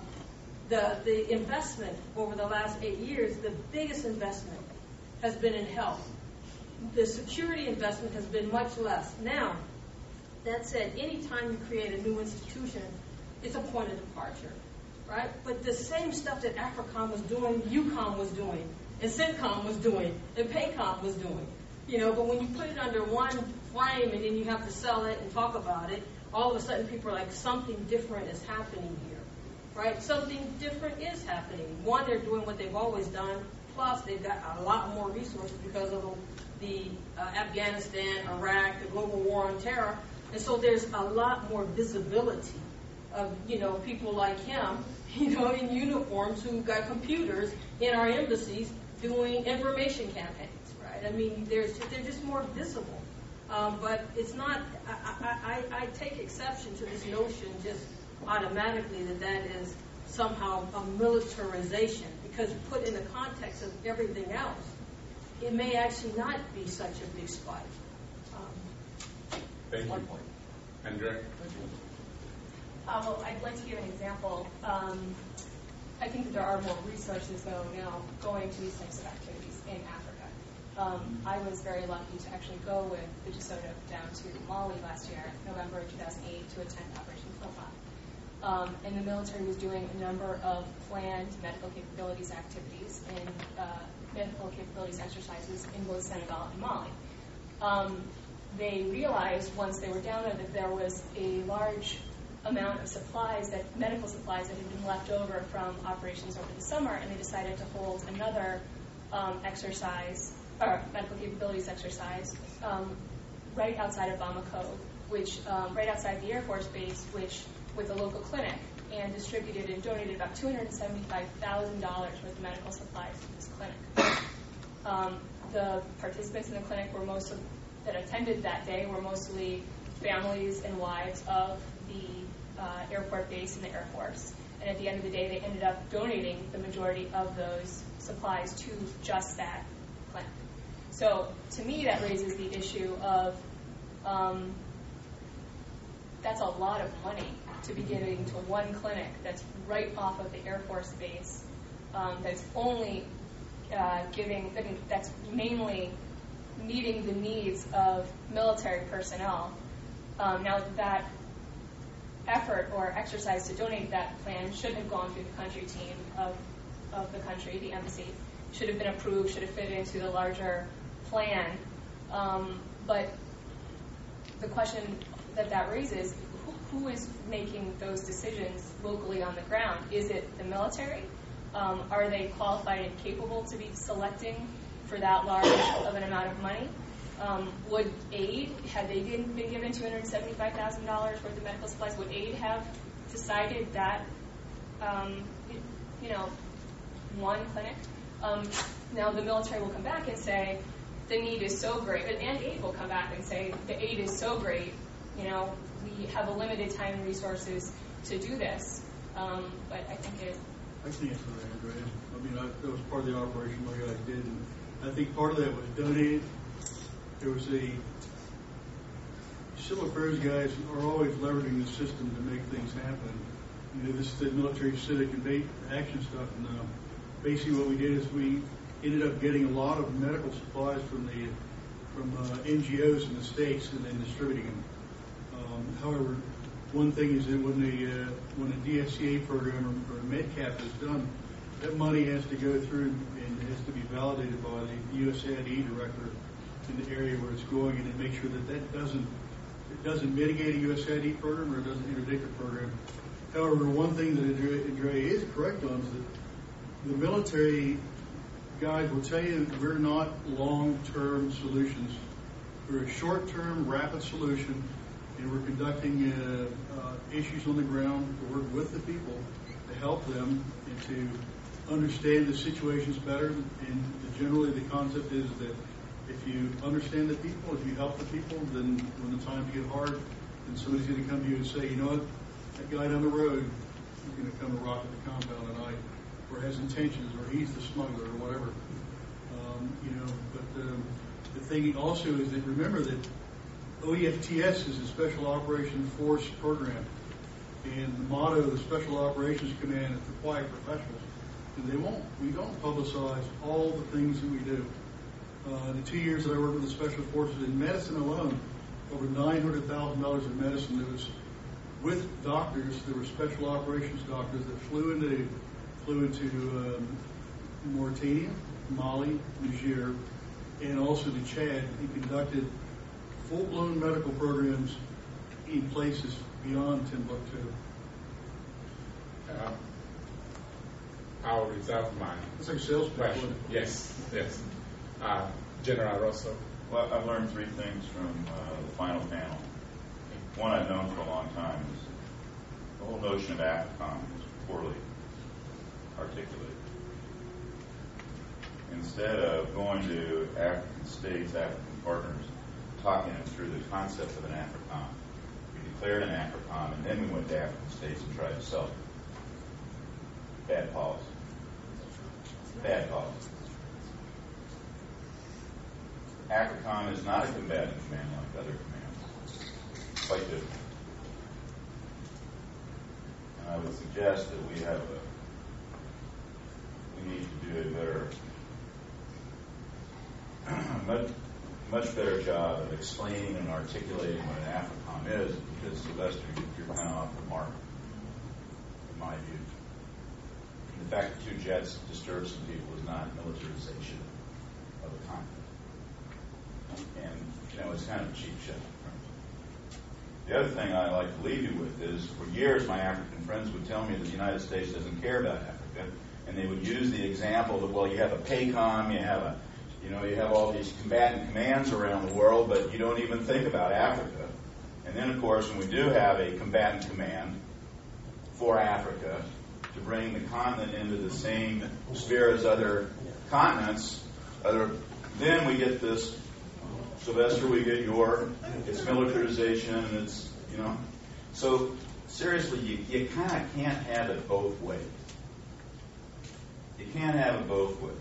the investment over the last 8 years, the biggest investment has been in health. The security investment has been much less. Now, that said, any time you create a new institution, it's a point of departure, right? But the same stuff that AFRICOM was doing, UCOM was doing, and CENTCOM was doing, and PAYCOM was doing, But when you put it under one frame and then you have to sell it and talk about it, all of a sudden people are like, something different is happening here, right? Something different is happening. One, they're doing what they've always done. Plus, they've got a lot more resources because of the Afghanistan, Iraq, the global war on terror. And so there's a lot more visibility of, you know, people like him, you know, in uniforms who got computers in our embassies doing information campaigns, right? I mean, they're just more visible. But it's not, I take exception to this notion just automatically that that is somehow a militarization, because put in the context of everything else, it may actually not be such a big spike. Thank you. Andrea? Well, I'd like to give an example. I think that there are more resources, though, now going to these types of activities in Africa. I was very lucky to actually go with the DeSoto down to Mali last year, November of 2008, to attend Operation Restore Hope. And the military was doing a number of planned medical capabilities activities and medical capabilities exercises in both Senegal and Mali. They realized once they were down there that there was a large amount of supplies, that medical supplies that had been left over from operations over the summer, and they decided to hold another exercise, or medical capabilities exercise, right outside of Bamako, which right outside the Air Force Base, which with a local clinic, and distributed and donated about $275,000 worth of medical supplies to this clinic. The participants in the clinic were most of, that attended that day were mostly families and wives of the airport base and the Air Force. And at the end of the day, they ended up donating the majority of those supplies to just that clinic. So to me, that raises the issue of that's a lot of money to be giving to one clinic that's right off of the Air Force Base, that's only giving, that's mainly meeting the needs of military personnel. Now that effort or exercise to donate that plan should have gone through the country team of the country, the embassy, should have been approved, should have fit into the larger plan. But the question that that raises, who is making those decisions locally on the ground? Is it the military? Are they qualified and capable to be selecting for that large of an amount of money? Would aid, had they been given $275,000 worth of medical supplies, would aid have decided that, one clinic? Now the military will come back and say, the need is so great, and aid will come back and say, the aid is so great, you know, we have a limited time and resources to do this. But I think it... I think it's really great. I mean, that was part of the operation like I did, and I think part of that was donated. There was a civil affairs guys are always leveraging the system to make things happen. You know, this is the military civic action stuff. And basically, what we did is we ended up getting a lot of medical supplies from NGOs in the States, and then distributing them. However, one thing is that when the DSCA program or MedCap is done, that money has to go through and has to be validated by the USAID director in the area where it's going, and to make sure that it doesn't mitigate a USAID program or it doesn't interdict a program. However, one thing that Andrea is correct on is that the military guys will tell you that we're not long-term solutions. We're a short-term, rapid solution, and we're conducting issues on the ground to work with the people to help them and to understand the situations better. And generally the concept is that if you understand the people, if you help the people, then when the times get hard, then somebody's going to come to you and say, you know what, that guy down the road is going to come and rock the compound tonight, or has intentions, or he's the smuggler, or whatever. But the thing also is that remember that OEFTS is a Special Operations Force program, and the motto of the Special Operations Command is to quiet professionals, and we don't publicize all the things that we do. The 2 years that I worked with the Special Forces in medicine alone, over $900,000 in medicine that was with doctors. There were special operations doctors that flew into Mauritania, Mali, Niger, and also to Chad, and conducted full-blown medical programs in places beyond Timbuktu. I'll reserve mine. That's like a sales question. Yes. General Russell. Well, I've learned three things from the final panel. One I've known for a long time is The whole notion of AFCOM is poorly articulated. Instead of going to African states, African partners, talking them through the concept of an AFRICOM, we declared an AFRICOM, and then we went to African states and tried to sell it. Bad policy. Bad policy. AFRICOM is not a combatant command like other commands. It's quite different. And I would suggest that we need to do a better, much better job of explaining and articulating what an AFRICOM is, because Sylvester, you're kind of off the mark, in my view. And the fact that two jets disturbs some people is not militarization of the conflict. And, you know, it's kind of a cheap shot. The other thing I like to leave you with is, for years my African friends would tell me that the United States doesn't care about Africa, and they would use the example that, well, you have a PACOM, you have all these combatant commands around the world, but you don't even think about Africa. And then, of course, when we do have a combatant command for Africa to bring the continent into the same sphere as other continents, then we get this. Sylvester, we get it's militarization, it's, So, seriously, you kind of can't have it both ways. You can't have it both ways.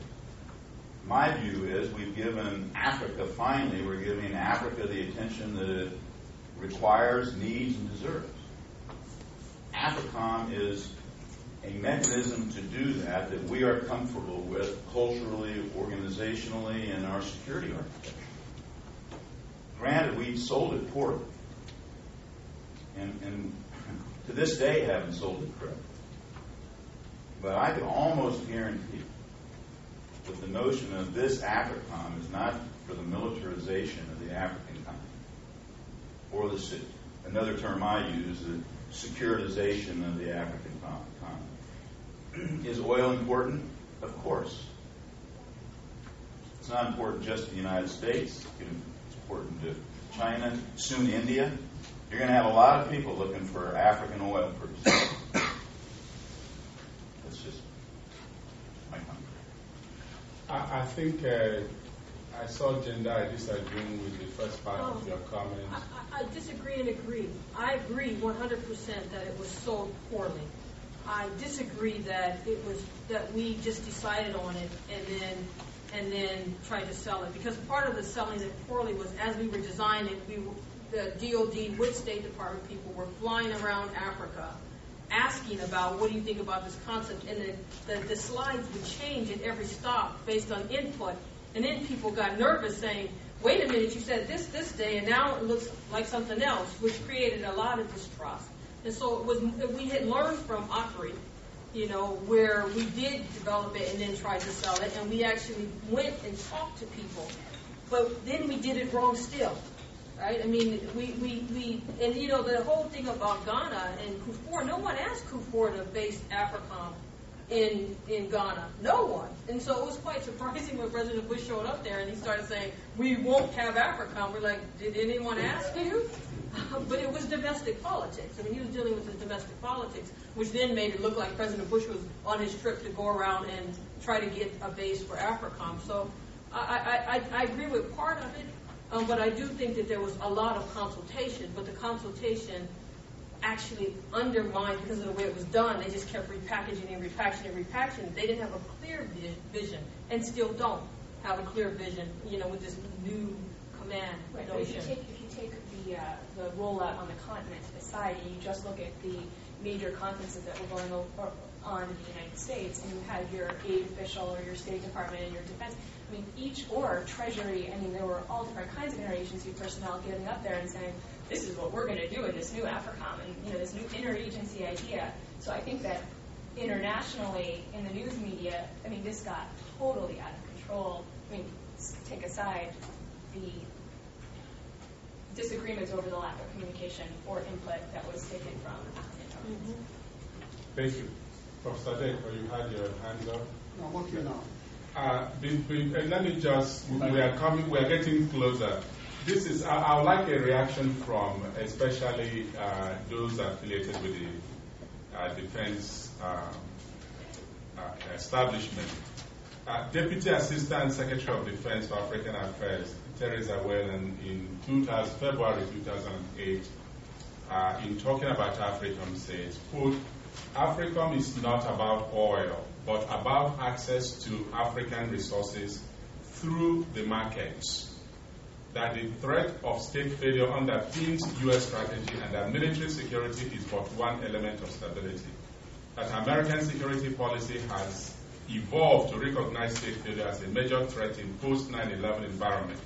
My view is we're giving Africa the attention that it requires, needs, and deserves. AFRICOM is a mechanism to do that we are comfortable with culturally, organizationally, and our security architecture. Granted, we sold it poorly, and to this day haven't sold it correctly. But I can almost guarantee that the notion of this AFRICOM is not for the militarization of the African continent, or another term I use, the securitization of the African continent. Is oil important? Of course. It's not important just to the United States. Important to China, soon India. You're going to have a lot of people looking for African oil purchases. That's just my comment. I think I saw Jenda disagreeing with the first part of your comment. I disagree and agree. I agree 100% that it was sold poorly. I disagree that we just decided on it and then tried to sell it. Because part of the selling it poorly was, as we were designing, the DOD with State Department people were flying around Africa asking about, what do you think about this concept? And the slides would change at every stop based on input. And then people got nervous saying, wait a minute, you said this day, and now it looks like something else, which created a lot of distrust. And so we had learned from Opry, where we did develop it and then tried to sell it, and we actually went and talked to people. But then we did it wrong still, right? I mean, we the whole thing about Ghana and Kufuor, no one asked Kufuor to base AFRICOM in Ghana. No one. And so it was quite surprising when President Bush showed up there and he started saying, we won't have AFRICOM. We're like, did anyone ask you? But it was domestic politics. I mean, he was dealing with his domestic politics, which then made it look like President Bush was on his trip to go around and try to get a base for AFRICOM. So I agree with part of it, but I do think that there was a lot of consultation. But the consultation actually undermined, because of the way it was done, they just kept repackaging. They didn't have a clear vision, and still don't have a clear vision, with this new command notion. Right, if you take the rollout on the continent aside, and you just look at the major conferences that were going on in the United States, and you had your aid official or your State Department and your defense, Treasury, there were all different kinds of interagency personnel getting up there and saying, this is what we're going to do in this new AFRICOM, and this new interagency idea. So I think that internationally, in the news media, this got totally out of control. Take aside the disagreements over the lack of communication or input that was taken from African governments. Thank you. Professor Deko, you had your hand up. No, I'm okay now. Let me just, we are getting closer. This is, I would like a reaction from especially those affiliated with the defense establishment. Deputy Assistant Secretary of Defense for African Affairs, Theresa Whelan, in February 2008, in talking about AFRICOM, says, quote, AFRICOM is not about oil, but about access to African resources through the markets, that the threat of state failure underpins U.S. strategy and that military security is but one element of stability, that American security policy has evolved to recognize state failure as a major threat in post-9/11 environment.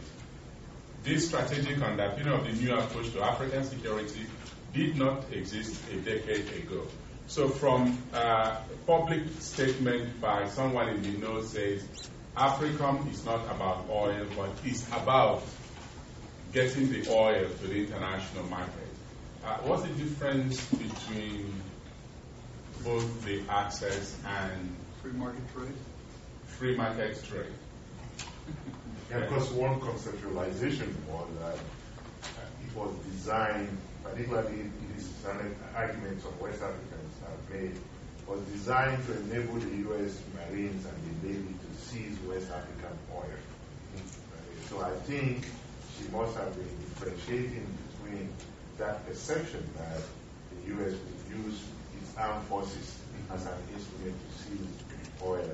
This strategic underpinning of the new approach to African security did not exist a decade ago. So from a public statement by someone in the know says, AFRICOM is not about oil, but it's about getting the oil to the international market. What's the difference between both the access and free market trade? Yeah, because one conceptualization was that it was designed, particularly in these arguments of West Africans have made, was designed to enable the U.S. Marines and the Navy to seize West African oil. Right? So I think she must have been differentiating between that perception that the U.S. would use its armed forces as an instrument to seize oil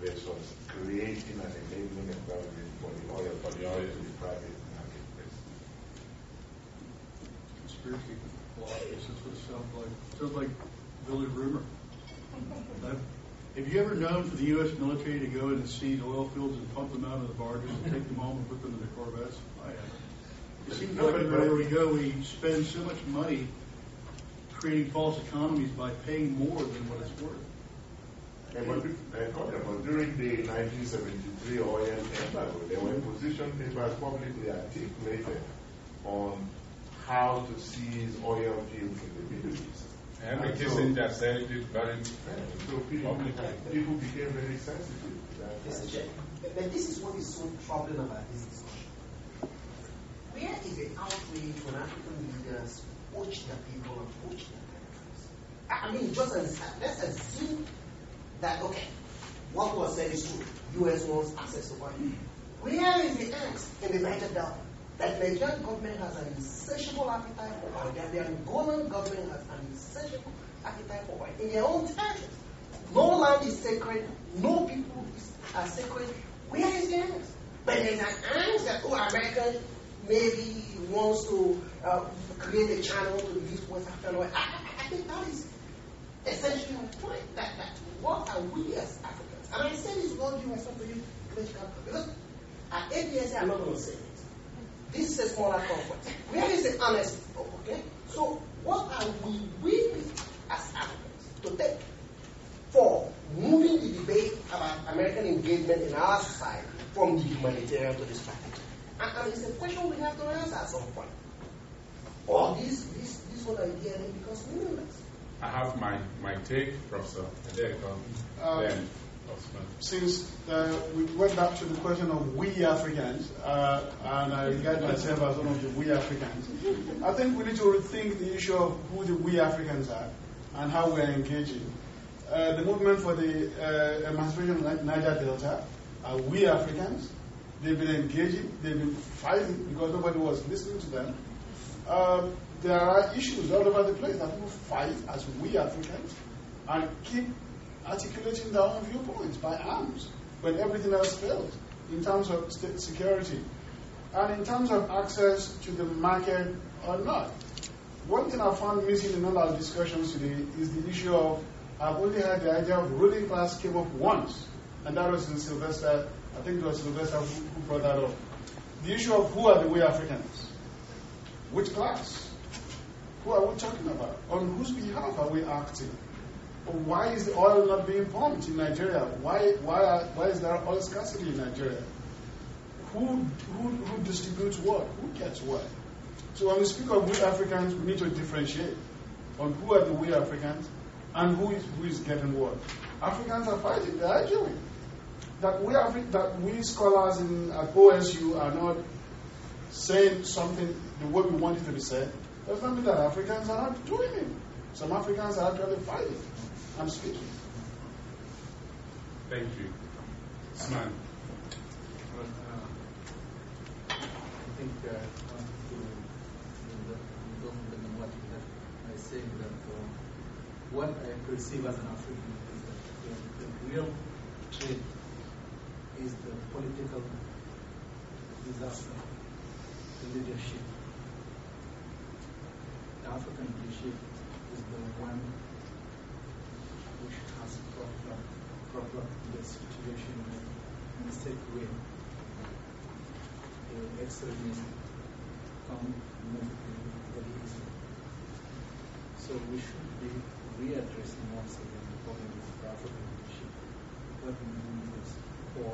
versus creating an enabling environment for the oil to the private marketplace. Conspiracy philosophy, that's what it sounds like. It sounds like village rumor. Have you ever known for the U.S. military to go in and seize oil fields and pump them out of the barges and take them home and put them in the Corvettes? I haven't. It seems like everywhere we go, we spend so much money creating false economies by paying more than what it's worth. But during the 1973 oil embargo, there were position papers publicly articulated on how to seize oil fields in the Middle East. And Kissinger said it very people became very sensitive to that. Mr. Chair, but this is what is so troubling about this discussion. Where is the outrage when African leaders poach the people and poach the countries? I mean, let's assume that, okay, what was said is true. U.S. wants access to oil. Where is the angst in the Niger Delta? That the Nigerian government has an insatiable appetite for oil, that the Angolan government has an insatiable appetite for oil in their own territory. No land is sacred, no people are sacred. Where is the angst? But there's an angst that, America maybe wants to create a channel to release West African oil. I think that is essentially the point, that what are we as Africans? And I say this word you myself to use political, because at APSA I'm not going to say it. This is a smaller conference. Where is the honesty? Okay? So what are we willing as Africans to take for moving the debate about American engagement in our society from the humanitarian to the strategy? And it's a question we have to answer at some point. Or this whole idea then becomes meaningless. I have my take, Professor. There you go. Since we went back to the question of we Africans, and I regard myself as one of the we Africans, I think we need to rethink the issue of who the we Africans are and how we are engaging. The movement for the emancipation of Niger Delta are we Africans. They've been engaging, they've been fighting because nobody was listening to them. There are issues all over the place that people fight as we Africans and keep articulating their own viewpoints by arms when everything else fails in terms of state security and in terms of access to the market or not. One thing I found missing in all our discussions today is the issue of I've only had the idea of ruling class came up once, and that was in Sylvester, I think it was Sylvester who brought that up. The issue of who are the we Africans? Which class? Who are we talking about? On whose behalf are we acting? Why is the oil not being pumped in Nigeria? Why is there oil scarcity in Nigeria? Who distributes what? Who gets what? So when we speak of we Africans, we need to differentiate on who are the we Africans and who is getting what. Africans are fighting. They're arguing that we scholars at OSU are not saying something the way we want it to be said. Does not mean that Africans are not doing it. Some Africans are actually fighting. I'm speaking. Thank you. Sman. Well, I think I want to go from the what I say that what I perceive as an African is that the real threat is the political disaster, the leadership. The African leadership is the one which has brought up the situation in a safe way. The extremists come to move very easily. So we should be readdressing once again the problem of the African leadership. What we need is for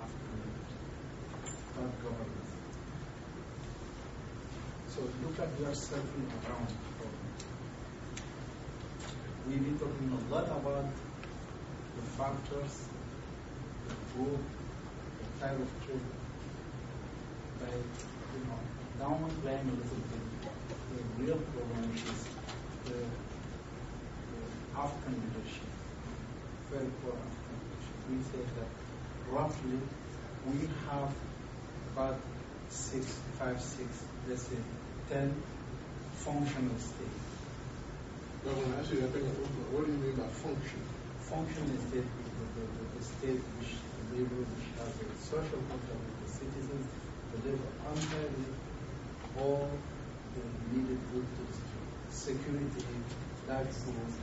African leadership, not government. So look at yourself in the ground. We've been talking a lot about the factors, the group, the type of trade, but downplaying a little bit. The real problem is the African leadership, very poor African leadership. We say that roughly we have about let's say 10 functional states. No, when I say that, what do you mean by function? Functional state is the state which delivers, which has a social contact with the citizens, deliver entirely all the needed goods to the security, livelihoods,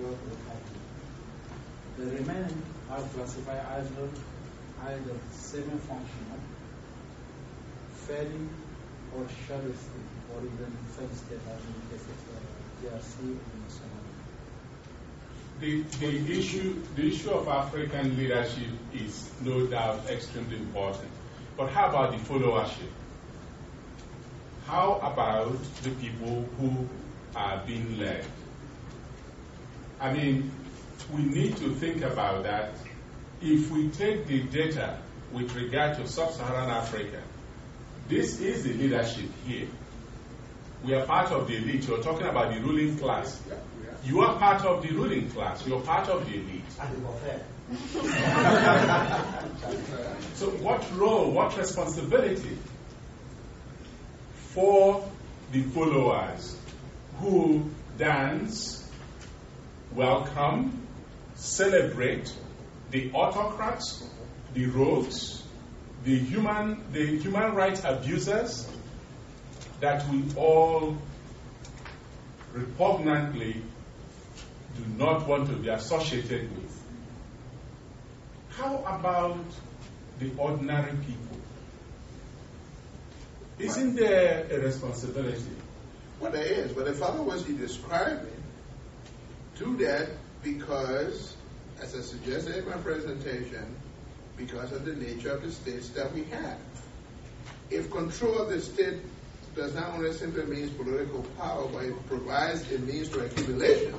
job, what have you. The remaining are classified either semi-functional, failing, or shadow state, or even failed state, as in the case of DRC and so on. The issue of African leadership is no doubt extremely important. But how about the followership? How about the people who are being led? I mean, we need to think about that. If we take the data with regard to sub-Saharan Africa, this is the leadership here. We are part of the elite. You're talking about the ruling class. You are part of the ruling class. You're part of the elite. So what role, what responsibility for the followers who dance, welcome, celebrate the autocrats, the rogues, the human rights abusers that we all repugnantly do not want to be associated with? How about the ordinary people? Isn't there a responsibility? Well, there is, but the father was describing to that because, as I suggested in my presentation, because of the nature of the states that we have. If control of the state does not only simply mean political power, but it provides a means to accumulation,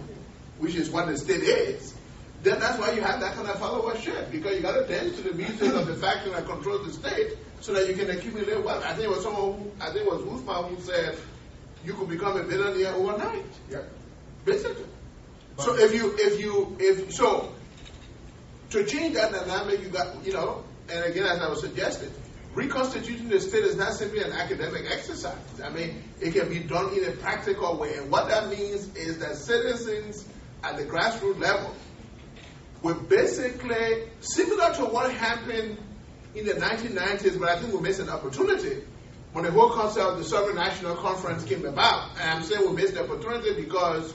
which is what the state is, then that's why you have that kind of followership, because you got to dance to the music of the faction that controls the state so that you can accumulate wealth. I think it was Usman who said you could become a billionaire overnight. Yeah. Basically. But so if to change that dynamic, you got, and again, as I was suggesting, reconstituting the state is not simply an academic exercise. I mean, it can be done in a practical way. And what that means is that citizens at the grassroots level were basically similar to what happened in the 1990s, but I think we missed an opportunity when the whole concept of the Sovereign National Conference came about. And I'm saying we missed the opportunity because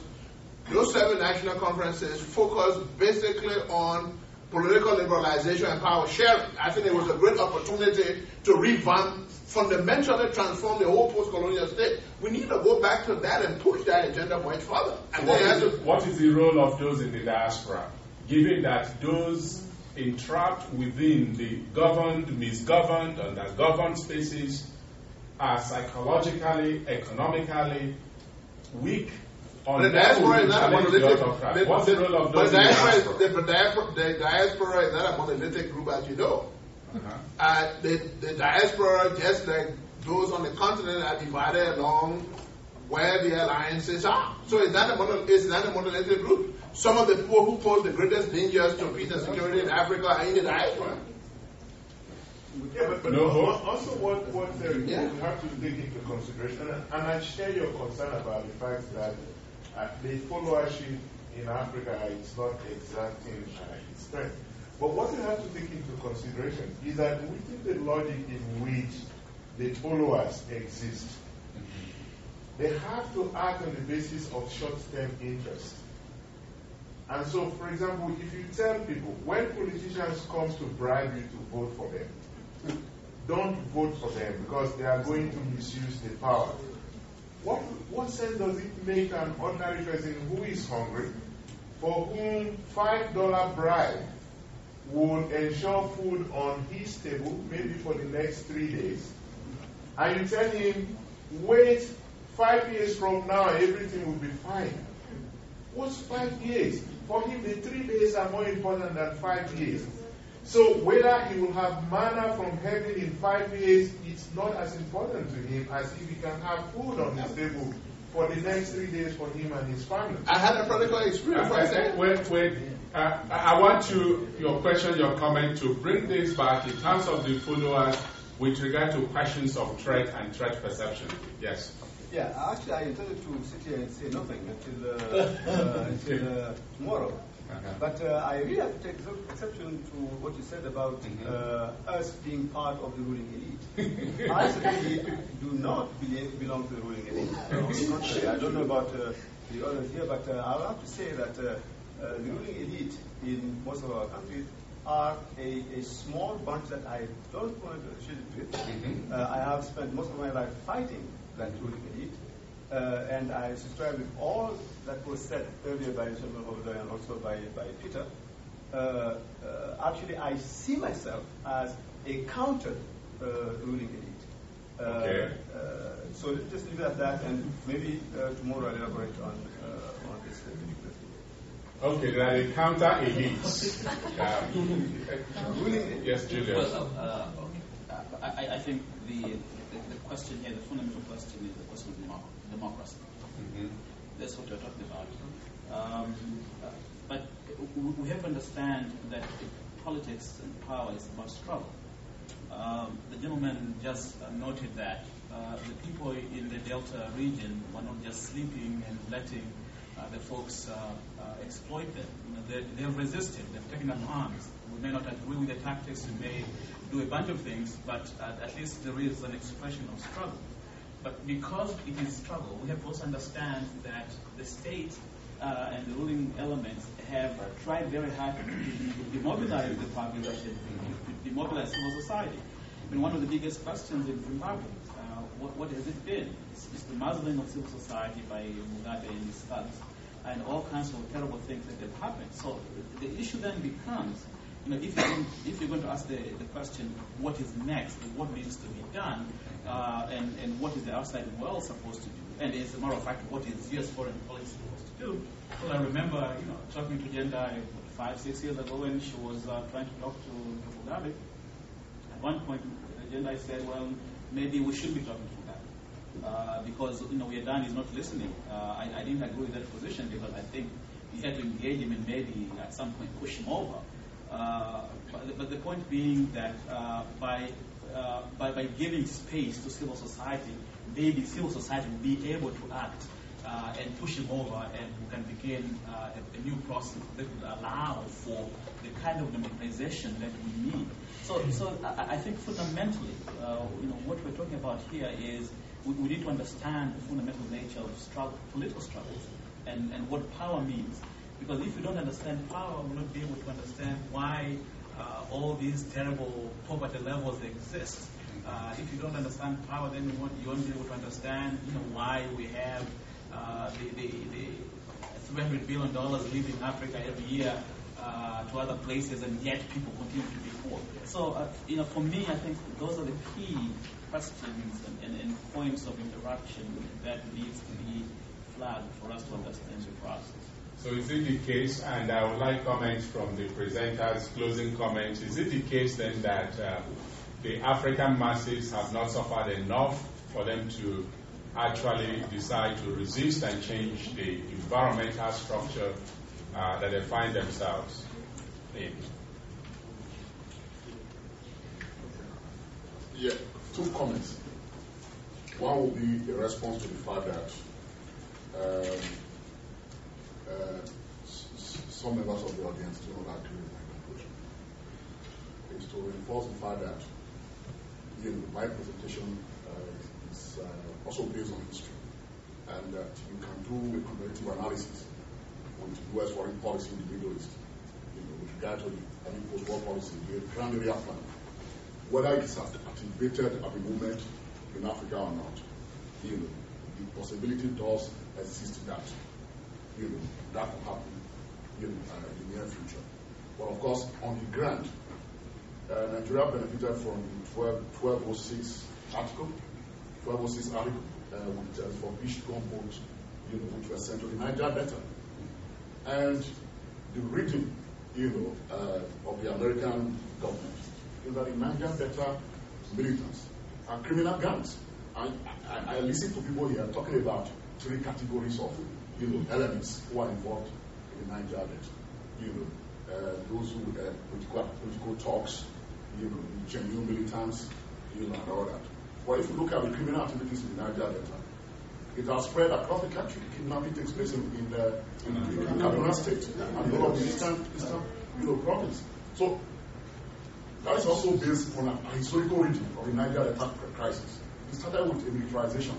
those seven national conferences focused basically on political liberalization and power sharing. I think it was a great opportunity to revamp, fundamentally transform the whole post-colonial state. We need to go back to that and push that agenda much further. And what is the role of those in the diaspora, given that those entrapped within the governed, misgoverned, and undergoverned spaces are psychologically, economically weak? The diaspora is not a monolithic group. The diaspora is not a monolithic group, as you know. Uh-huh. The diaspora, just like those on the continent, are divided along where the alliances are. So it's not a monolithic group. Some of the people who pose the greatest dangers to peace and security in Africa are in the diaspora. Yeah, but no. Also what we have to take into consideration, and I share your concern about the fact that the followership in Africa is not exacting its strength. But what you have to take into consideration is that within the logic in which the followers exist, they have to act on the basis of short-term interest. And so, for example, if you tell people, when politicians come to bribe you to vote for them, don't vote for them because they are going to misuse the power. What sense does it make an ordinary person who is hungry, for whom $5 bribe would ensure food on his table, maybe for the next 3 days, and you tell him, wait, 5 years from now, everything will be fine. What's 5 years? For him, the 3 days are more important than 5 years. So whether he will have manna from heaven in 5 years, it's not as important to him as if he can have food on his table for the next 3 days for him and his family. I had a practical experience. I want your question, your comment, to bring this back in terms of the followers with regard to questions of threat and threat perception. Yes. Yeah, actually, I intended to sit here and say nothing until tomorrow. Uh-huh. But I really have to take exception to what you said about us being part of the ruling elite. I certainly do not belong to the ruling elite. I don't know about the others here, but I'll have to say that the ruling elite in most of our countries are a small bunch that I don't want to associate with. Mm-hmm. I have spent most of my life fighting that ruling elite, and I subscribe with all that was said earlier by Samuel Doe and also by Peter. Actually, I see myself as a counter ruling elite. Okay. So let's just leave it at that, and maybe tomorrow I'll elaborate on this particular thing. Okay, they are a counter elite. Ruling elite. Yes, Julius. Well, I think the question here, the fundamental question, is the question of democracy. Mm-hmm. That's what you're talking about. But we have to understand that politics and power is about struggle. The gentleman just noted that the people in the Delta region were not just sleeping and letting the folks exploit them. You know, they've resisted, they've taken up arms. We may not agree with the tactics, we may do a bunch of things, but at least there is an expression of struggle. But because it is struggle, we have to also understand that the state and the ruling elements have tried very hard to demobilize the population, to demobilize civil society. I mean, one of the biggest questions in Zimbabwe, what has it been? It's the muzzling of civil society by Mugabe and his thugs, and all kinds of terrible things that have happened. So the issue then becomes, you know, if you're going to ask the question, what is next, what needs to be done, and what is the outside world supposed to do? And as a matter of fact, what is U.S. foreign policy supposed to do? Well, I remember, you know, talking to Jendai 5-6 years ago, and she was trying to talk to Mugabe. At one point, Jendai said, well, maybe we should be talking to Mugabe, because, you know, Sudan is not listening. I didn't agree with that position because I think you had to engage him and maybe at some point push him over. But the point being that by giving space to civil society, maybe civil society will be able to act and push him over, and we can begin a new process that would allow for the kind of democratization that we need. So I think fundamentally, you know, what we're talking about here is we need to understand the fundamental nature of struggle, political struggles, and what power means. Because if you don't understand power, we'll not be able to understand why all these terrible poverty levels exist. If you don't understand power, then you won't be able to understand, you know, why we have the $300 billion leaving Africa every year to other places, and yet people continue to be poor. So, you know, for me, I think those are the key questions and points of interaction that needs to be flagged for us to understand the process. So is it the case, and I would like comments from the presenters, closing comments, is it the case then that the African masses have not suffered enough for them to actually decide to resist and change the environmental structure that they find themselves in. Yeah, two comments. One will be a response to the fact that some members of the audience do not agree with my conclusion. It's to reinforce the fact that my presentation is also based on history, and that you can do a comparative analysis with U.S. foreign policy in the Middle East, with regard to the post-war policy, the Grand Area Plan, whether it's activated at the moment in Africa or not. The possibility does exist that that will happen in the near future. But of course, on the ground, Nigeria benefited from the 1206 article, which is for each gunboat, which were sent to the Niger Delta. And the reading, of the American government is that the Niger Delta militants are criminal gangs. I listen to people here talking about three categories of, elements who are involved in the Niger Delta. Those who political talks, genuine militants, and all that. Well, if you look at the criminal activities in the Niger Delta, it has spread across the country. Kidnapping takes place in Kaduna State and all of the eastern province. So that is also based on a historical reading of the Niger Delta crisis. It started with a militarization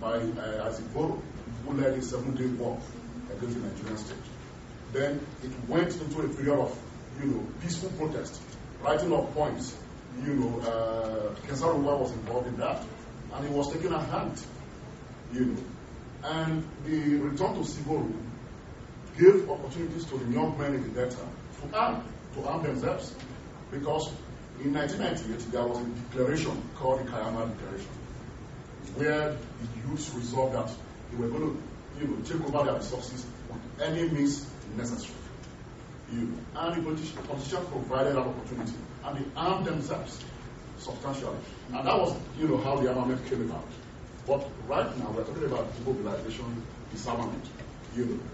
by Aziboro, who led a 7-day war against the Nigerian state. Then it went into a period of, peaceful protest, writing of poems. Kesaruba was involved in that, and he was taken at hand, And the return to Siboru gave opportunities to the young men in the Delta to arm themselves, because in 1998 there was a declaration called the Kayama Declaration, where the youths resolved that they were going to, take over their resources with any means necessary. And the British opposition provided that opportunity, and they armed themselves substantially. And that was, how the armament came about. But right now, we're talking about mobilization, disarmament.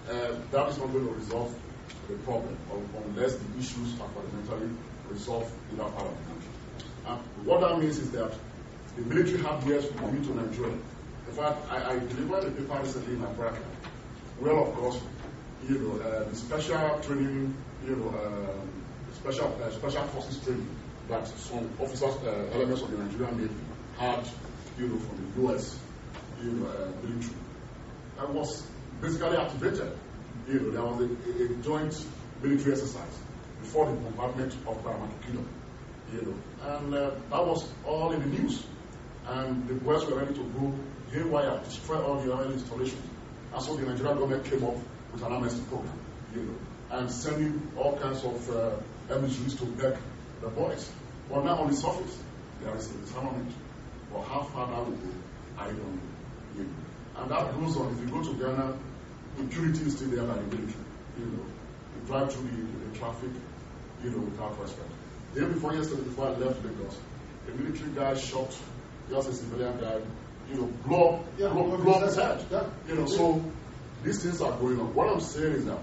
That is not going to resolve the problem unless the issues are fundamentally resolved in that part of the country. And what that means is that the military hardwares will come into Nigeria. In fact, I delivered a paper recently in Alpara. Well, of course, the special training, special forces training that some officers, elements of the Nigerian Navy had, from the U.S. Military. That was basically activated. There was a joint military exercise before the bombardment of Baramakino. And that was all in the news. And the boys were ready to go haywire, destroy all the oil installations. And so the Nigerian government came up with an amnesty program, and sending all kinds of MSUs to back the boys. But now on the surface, there is a disarmament. But how far that will go, I don't know. And that goes on. If you go to Ghana, impurity is still there by the military. You drive through the traffic, without respect. The day before yesterday, before I left Lagos, a military guy shot just a civilian guy, blow his head. Yeah. So these things are going on. What I'm saying is that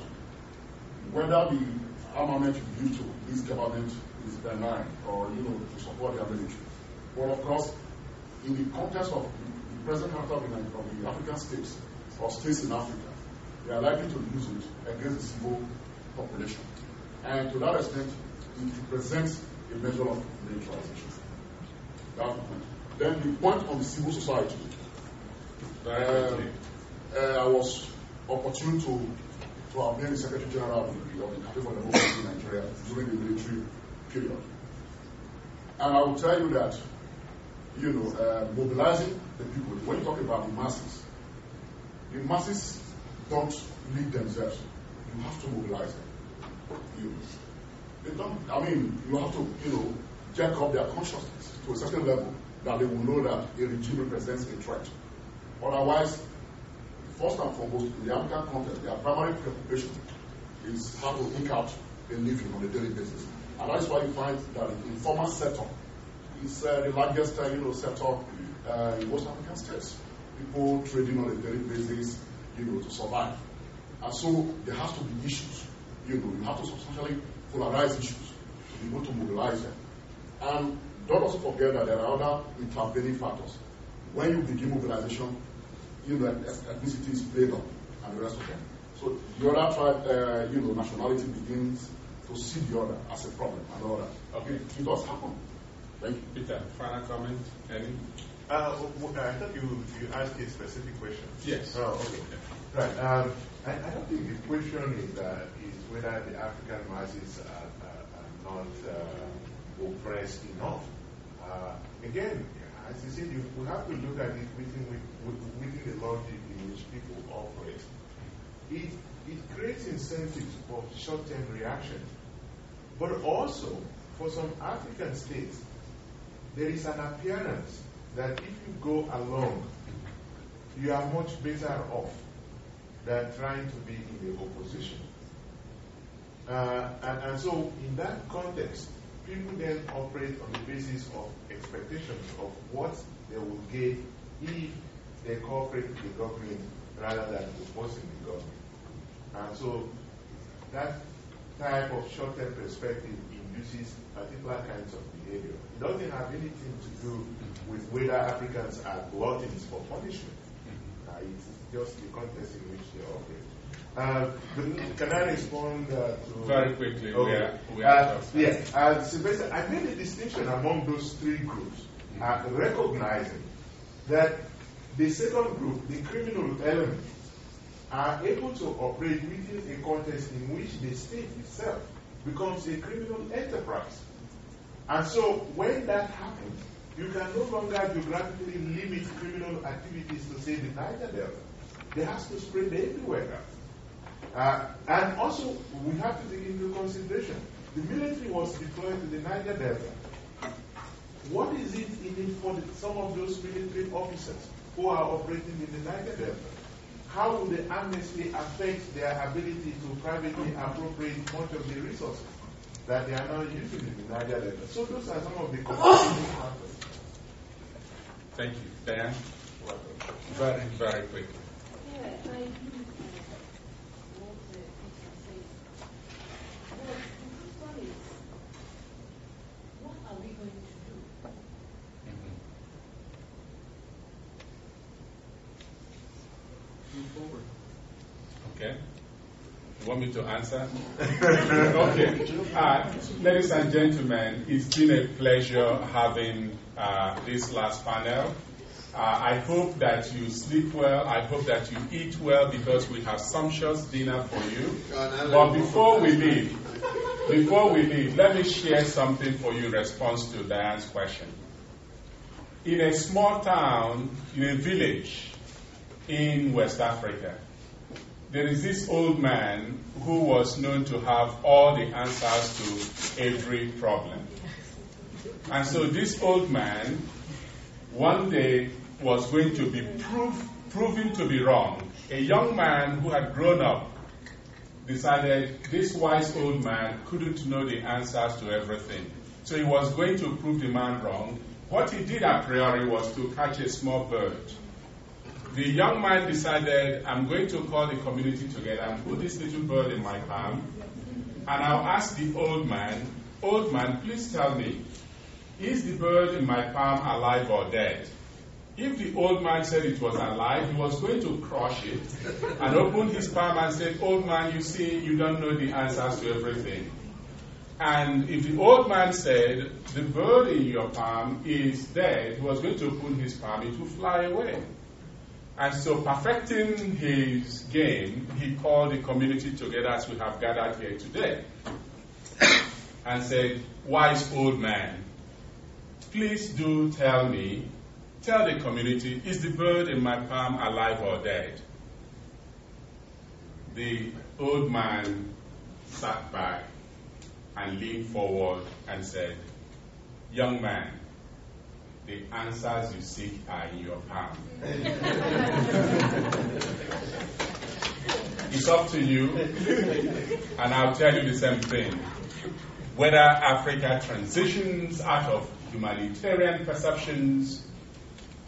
whether the armament you give to this government is benign or to support their military. But of course, in the context of the present character of the African states or states in Africa, they are likely to use it against the civil population. And to that extent, it represents a measure of militarization. That's the point. Then the point on the civil society. I was opportune to have been the Secretary General of the Cafe for Democracy in Nigeria during the military period. And I will tell you that, mobilizing the people, when you talk about the masses don't lead themselves. You have to mobilize them. You have to, jack up their consciousness to a certain level that they will know that a regime represents a threat. Otherwise, first and foremost, in the African context, their primary preoccupation is how to eke out a living on a daily basis. And that's why you find that the informal sector is the largest sector in most African states. people trading on a daily basis, to survive. And so there has to be issues. You have to substantially polarize issues to be able to mobilize them. And don't also forget that there are other intervening factors. When you begin mobilization, ethnicity is played on and the rest of them. So the other tribe, nationality begins to see the other as a problem and all that. Okay. It does happen. Thank you. Peter, final comment? Any? I thought you asked a specific question. Yes. Oh, okay. Yeah. Right. I don't think the question is whether the African masses are not oppressed enough. Again, as you said, we have to look at it within the logic in which people operate. It creates incentives for short-term reaction, but also for some African states, there is an appearance that if you go along, you are much better off than trying to be in the opposition. And so in that context, people then operate on the basis of expectations of what they will get if they cooperate with the government rather than opposing the government. And so that type of short-term perspective induces particular kinds of behavior. It doesn't have anything to do with whether Africans are gluttons for punishment. It's just the context in which they operate. Can I respond to... Very quickly, okay. we are yes. Sylvester, I made a distinction among those three groups, recognizing that the second group, the criminal element, are able to operate within a context in which the state itself becomes a criminal enterprise. And so when that happens, you can no longer geographically limit criminal activities to, say, the Niger Delta. They have to spread everywhere. And also, we have to take into consideration, the military was deployed to the Niger Delta. What is it in it for some of those military officers who are operating in the Niger Delta? How will the amnesty affect their ability to privately appropriate much of the resources that they are now using in the Niger Delta? So those are some of the complicated factors. Thank you. Diane? Very, very quick. Yeah, I agree with what the teacher said. But the question is, what are we going to do? Move forward. Okay. You want me to answer? Okay. Ladies and gentlemen, it's been a pleasure having this last panel. I hope that you sleep well. I hope that you eat well because we have sumptuous dinner for you. But before we leave, let me share something for you in response to Diane's question. In a small town, in a village in West Africa, there is this old man who was known to have all the answers to every problem. And so this old man one day was going to be proven to be wrong. A young man who had grown up decided this wise old man couldn't know the answers to everything. So he was going to prove the man wrong. What he did a priori was to catch a small bird. The young man decided, I'm going to call the community together and put this little bird in my palm. And I'll ask the old man, please tell me, is the bird in my palm alive or dead? If the old man said it was alive, he was going to crush it and open his palm and say, old man, you see, you don't know the answers to everything. And if the old man said, the bird in your palm is dead, he was going to open his palm, it would fly away. And so perfecting his game, he called the community together as we have gathered here today and said, wise old man, please do tell the community, is the bird in my palm alive or dead? The old man sat back and leaned forward and said, young man, the answers you seek are in your palm. It's up to you, and I'll tell you the same thing. Whether Africa transitions out of humanitarian perceptions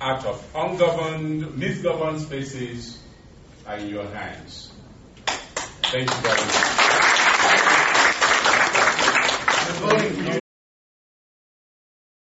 out of ungoverned, misgoverned spaces are in your hands. Thank you very much.